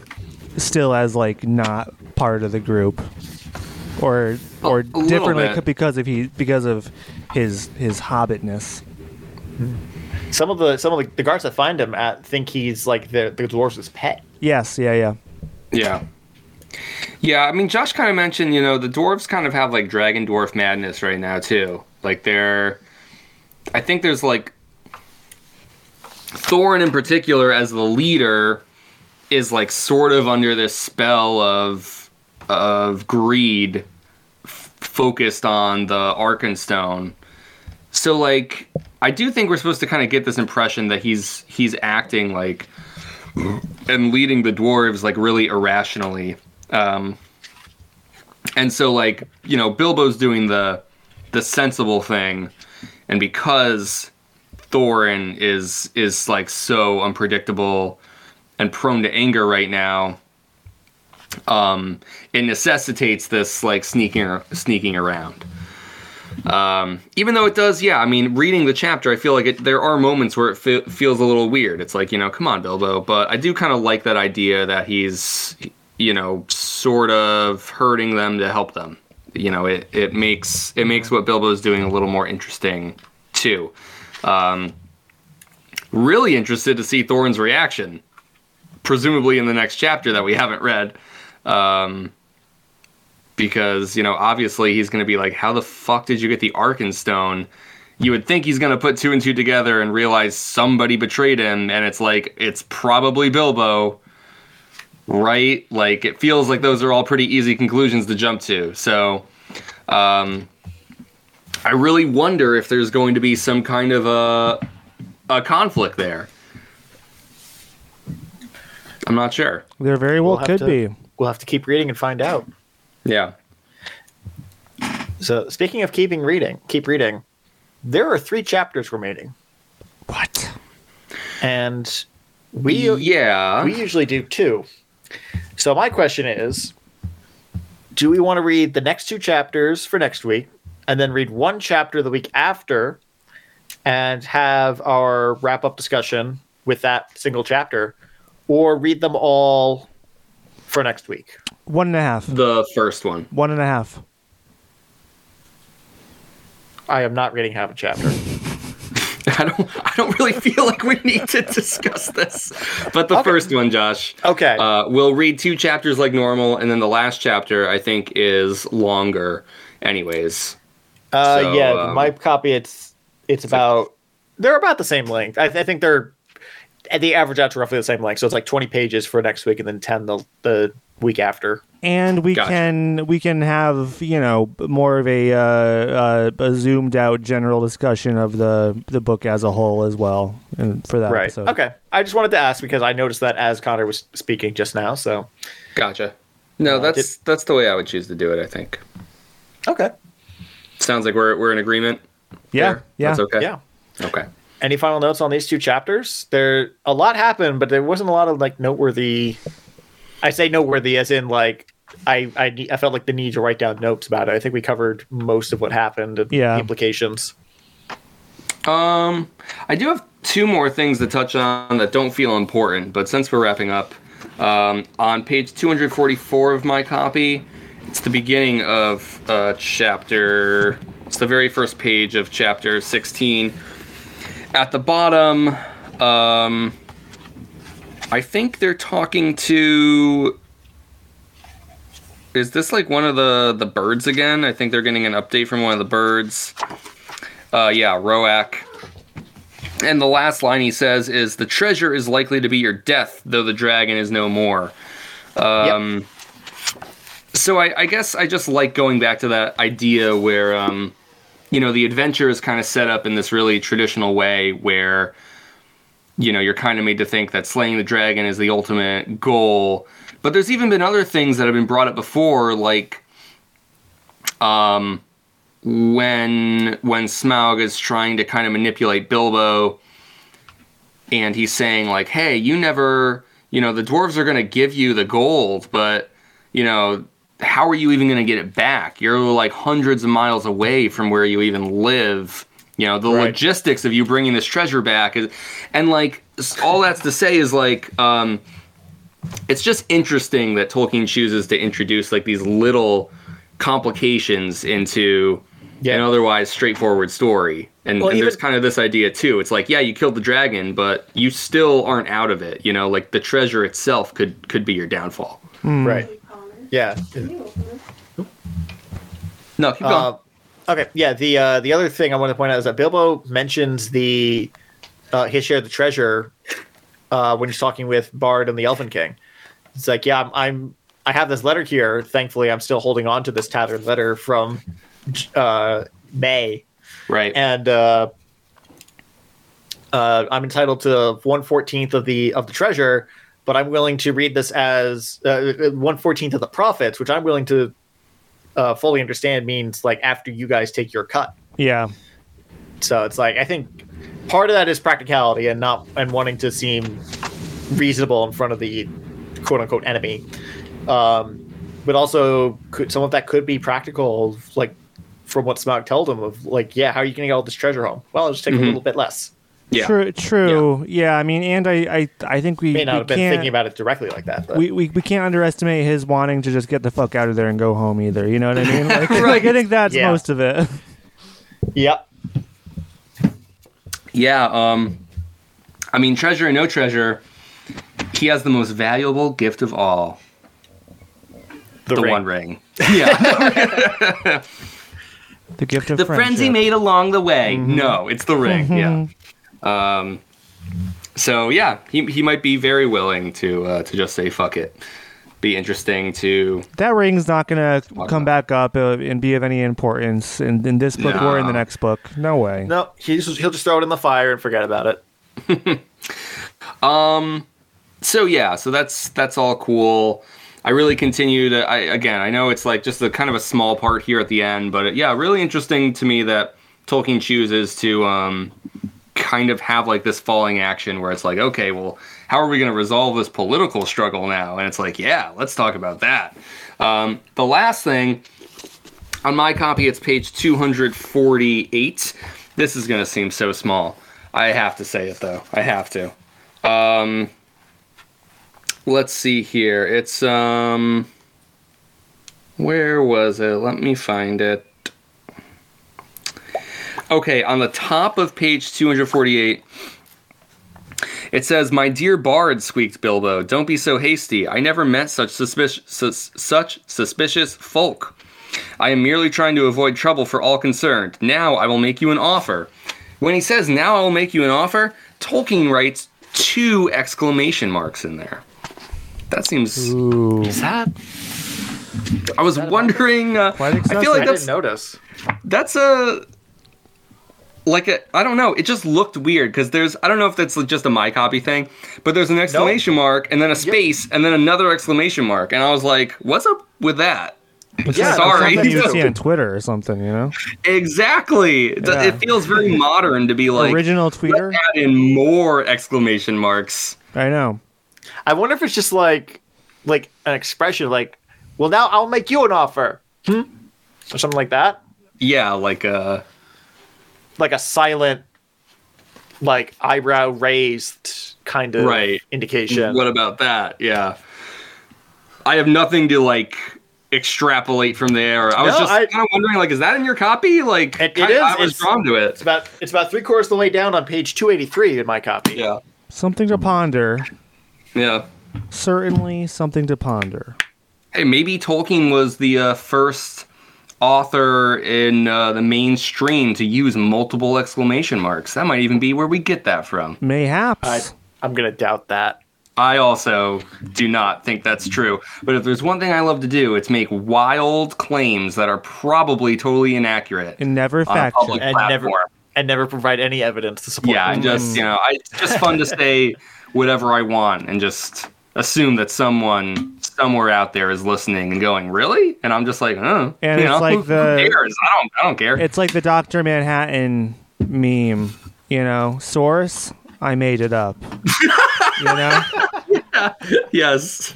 still as like not part of the group, or or a, a differently because of he because of his his hobbitness. Some of the some of the, the guards that find him at think he's like the the dwarves' pet. Yes. Yeah. Yeah. Yeah. Yeah, I mean, Josh kind of mentioned, you know, the dwarves kind of have, like, dragon dwarf madness right now, too. Like, they're... I think there's, like... Thorin, in particular, as the leader, is, like, sort of under this spell of of greed f- focused on the Arkenstone. So, like, I do think we're supposed to kind of get this impression that he's he's acting, like, and leading the dwarves, like, really irrationally. Um, and so, like, you know, Bilbo's doing the the sensible thing, and because Thorin is is like so unpredictable and prone to anger right now, um, it necessitates this like sneaking sneaking around. Um, even though it does, yeah, I mean, reading the chapter, I feel like it, there are moments where it fe- feels a little weird. It's like, you know, come on, Bilbo. But I do kind of like that idea that he's, you know, sort of hurting them to help them. You know, it, it makes it makes what Bilbo's doing a little more interesting, too. Um, really interested to see Thorin's reaction, presumably in the next chapter that we haven't read. Um, because, you know, obviously he's going to be like, how the fuck did you get the Arkenstone? You would think he's going to put two and two together and realize somebody betrayed him, and it's like, it's probably Bilbo. Right? Like, it feels like those are all pretty easy conclusions to jump to. So, um, I really wonder if there's going to be some kind of a, a conflict there. I'm not sure. There very well we'll could to, be. We'll have to keep reading and find out. Yeah. So, speaking of keeping reading, keep reading, there are three chapters remaining. What? And we yeah. we usually do two. So my question is, do we want to read the next two chapters for next week and then read one chapter the week after and have our wrap-up discussion with that single chapter, or read them all for next week? One and a half. The first one. One and a half. I am not reading half a chapter. I don't I don't really feel like we need to discuss this. But the okay. first one, Josh. Okay. Uh, we'll read two chapters like normal, and then the last chapter, I think, is longer anyways. Uh, so, yeah, um, my copy, it's it's, it's about... Like, they're about the same length. I, I think they're... They average out to roughly the same length, so it's like twenty pages for next week and then ten the, the week after. And we gotcha. can we can have, you know, more of a, uh, uh, a zoomed out general discussion of the, the book as a whole as well, and for that right. episode. Okay. I just wanted to ask because I noticed that as Connor was speaking just now. So gotcha. No, uh, that's did... that's the way I would choose to do it, I think. Okay. Sounds like we're we're in agreement. Yeah. There? Yeah. That's okay. Yeah. Okay. Any final notes on these two chapters? There a lot happened, but there wasn't a lot of like noteworthy. I say noteworthy as in like I, I, I felt like the need to write down notes about it. I think we covered most of what happened and yeah. the implications. Um, I do have two more things to touch on that don't feel important, but since we're wrapping up, um, on page two hundred forty-four of my copy, it's the beginning of uh, chapter. It's the very first page of chapter sixteen. At the bottom, um, I think they're talking to... Is this like one of the, the birds again? I think they're getting an update from one of the birds. Uh, yeah, Roak. And the last line he says is, "The treasure is likely to be your death, though the dragon is no more." Um, yep. So I, I guess I just like going back to that idea where um, you know, the adventure is kind of set up in this really traditional way where, you know, you're kind of made to think that slaying the dragon is the ultimate goal. But there's even been other things that have been brought up before, like um, when when Smaug is trying to kind of manipulate Bilbo, and he's saying, like, hey, you never, you know, the dwarves are going to give you the gold, but, you know, how are you even going to get it back? You're, like, hundreds of miles away from where you even live. You know, the right. logistics of you bringing this treasure back is, and, like, all that's to say is, like, um, it's just interesting that Tolkien chooses to introduce, like, these little complications into yeah. an otherwise straightforward story. And, well, and even, there's kind of this idea, too. It's like, yeah, you killed the dragon, but you still aren't out of it. You know, like, the treasure itself could, could be your downfall. Mm. Right. Yeah. No, keep going. Uh, okay, yeah, the uh, the other thing I want to point out is that Bilbo mentions the uh, his share of the treasure uh, when he's talking with Bard and the Elfin King. It's like, yeah, I'm, I'm I have this letter here. Thankfully, I'm still holding on to this tattered letter from uh, May. Right. And uh, uh, I'm entitled to one fourteenth of the of the treasure, but I'm willing to read this as uh, one fourteenth of the profits, which I'm willing to uh, fully understand means like after you guys take your cut. Yeah. So it's like, I think part of that is practicality and not, and wanting to seem reasonable in front of the quote unquote enemy. Um, but also could, some of that could be practical, like from what Smaug told him of like, yeah, how are you going to get all this treasure home? Well, I'll just take mm-hmm. a little bit less. Yeah. True. True. Yeah. yeah. I mean, and I, I, I think we may not we have been thinking about it directly like that. But. We, we we can't underestimate his wanting to just get the fuck out of there and go home either. You know what I mean? Like, right. like I think that's yeah. most of it. Yep. Yeah. Um. I mean, treasure or no treasure, he has the most valuable gift of all. The, the ring. One ring. Yeah. The gift of the friendship. Friends he made along the way. Mm-hmm. No, it's the ring. Mm-hmm. Yeah. Um, so yeah, he he might be very willing to uh, to just say fuck it. Be interesting to that ring's not gonna come back up uh, and be of any importance in, in this book no. or in the next book. No way. No, he's, he'll just throw it in the fire and forget about it. um. So yeah, so that's that's all cool. I really continue to. I again, I know it's like just a kind of a small part here at the end, but it, yeah, really interesting to me that Tolkien chooses to. Um, kind of have like this falling action where it's like, okay, well, how are we going to resolve this political struggle now? And it's like, yeah, let's talk about that. Um, the last thing on my copy, it's page two forty-eight. This is going to seem so small. I have to say it though. I have to. Um, let's see here. It's, um, where was it? Let me find it. Okay, on the top of page two forty-eight, it says, "My dear Bard," squeaked Bilbo, "don't be so hasty. I never met such, suspic- sus- such suspicious folk. I am merely trying to avoid trouble for all concerned. Now I will make you an offer." When he says, "Now I will make you an offer," Tolkien writes two exclamation marks in there. That seems... Ooh. Is that... I was wondering... Uh, I feel like that's... I didn't notice. That's a... Like, a, I don't know. It just looked weird because there's, I don't know if that's just a my copy thing, but there's an exclamation nope. mark and then a space yep. and then another exclamation mark. And I was like, what's up with that? It's yeah, sorry. It's something you see on Twitter or something, you know? Exactly. Yeah. It feels very modern to be like, original tweeter. Let's add in more exclamation marks. I know. I wonder if it's just like, like an expression like, well, now I'll make you an offer. Hmm? Or something like that. Yeah, like a. Like a silent, like eyebrow raised kind of right. indication. What about that? Yeah, I have nothing to like extrapolate from there. I no, was just I, kind of wondering, like, is that in your copy? Like, it, it is. I was it's, drawn to it. It's about it's about three quarters of the way down on page two eighty-three in my copy. Yeah, something to ponder. Yeah, certainly something to ponder. Hey, maybe Tolkien was the uh, first. Author in uh, the mainstream to use multiple exclamation marks. That might even be where we get that from. Mayhaps. I, I'm going to doubt that. I also do not think that's true. But if there's one thing I love to do, it's make wild claims that are probably totally inaccurate. And never fact check. And never, and never provide any evidence to support yeah, them. And just, you know, I, it's just fun to say whatever I want and just assume that someone somewhere out there is listening and going, really? And I'm just like, oh. And you it's know, like who, the, who cares? I don't, I don't care. It's like the Doctor Manhattan meme, you know, source, I made it up. You know? Yeah. Yes.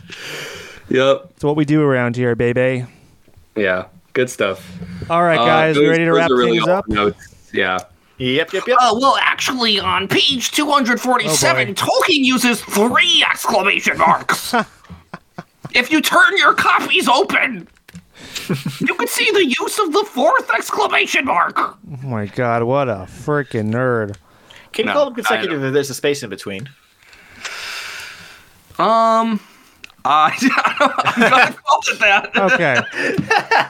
Yep. It's what we do around here, baby. Yeah. Good stuff. All right, guys. Uh, those, ready to wrap really things up? Notes. Yeah. Yep, yep, yep. Uh, well, actually, on page two forty-seven, oh, Tolkien uses three exclamation marks. If you turn your copies open, you can see the use of the fourth exclamation mark. Oh, my God. What a freaking nerd. Can you no, call them consecutive if there's a space in between? Um, uh, I'm not involved with that.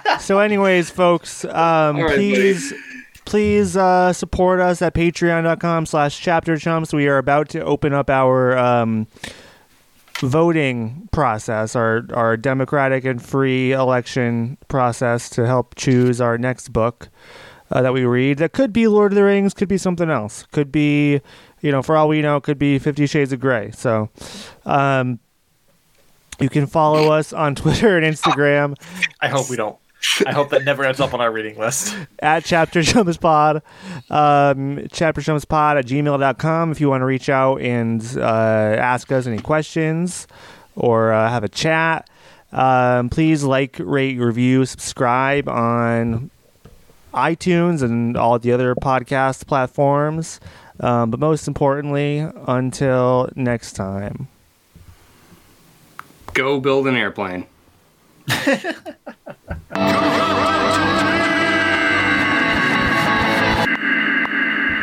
Okay. So, anyways, folks, um, right, please, buddy. please uh, support us at patreon dot com slash chapter chumps. We are about to open up our um voting process, our our democratic and free election process to help choose our next book uh, that we read. That could be Lord of the Rings, could be something else, could be. You know, for all we know, it could be Fifty Shades of Grey. So um, you can follow us on Twitter and Instagram. I hope we don't. I hope that never ends up on our reading list. At Chapter Chumps Pod. Um, Chapter Chumps Pod at gmail dot com if you want to reach out and uh, ask us any questions or uh, have a chat. Um, please like, rate, review, subscribe on iTunes and all the other podcast platforms. Um, but most importantly, until next time, go build an airplane.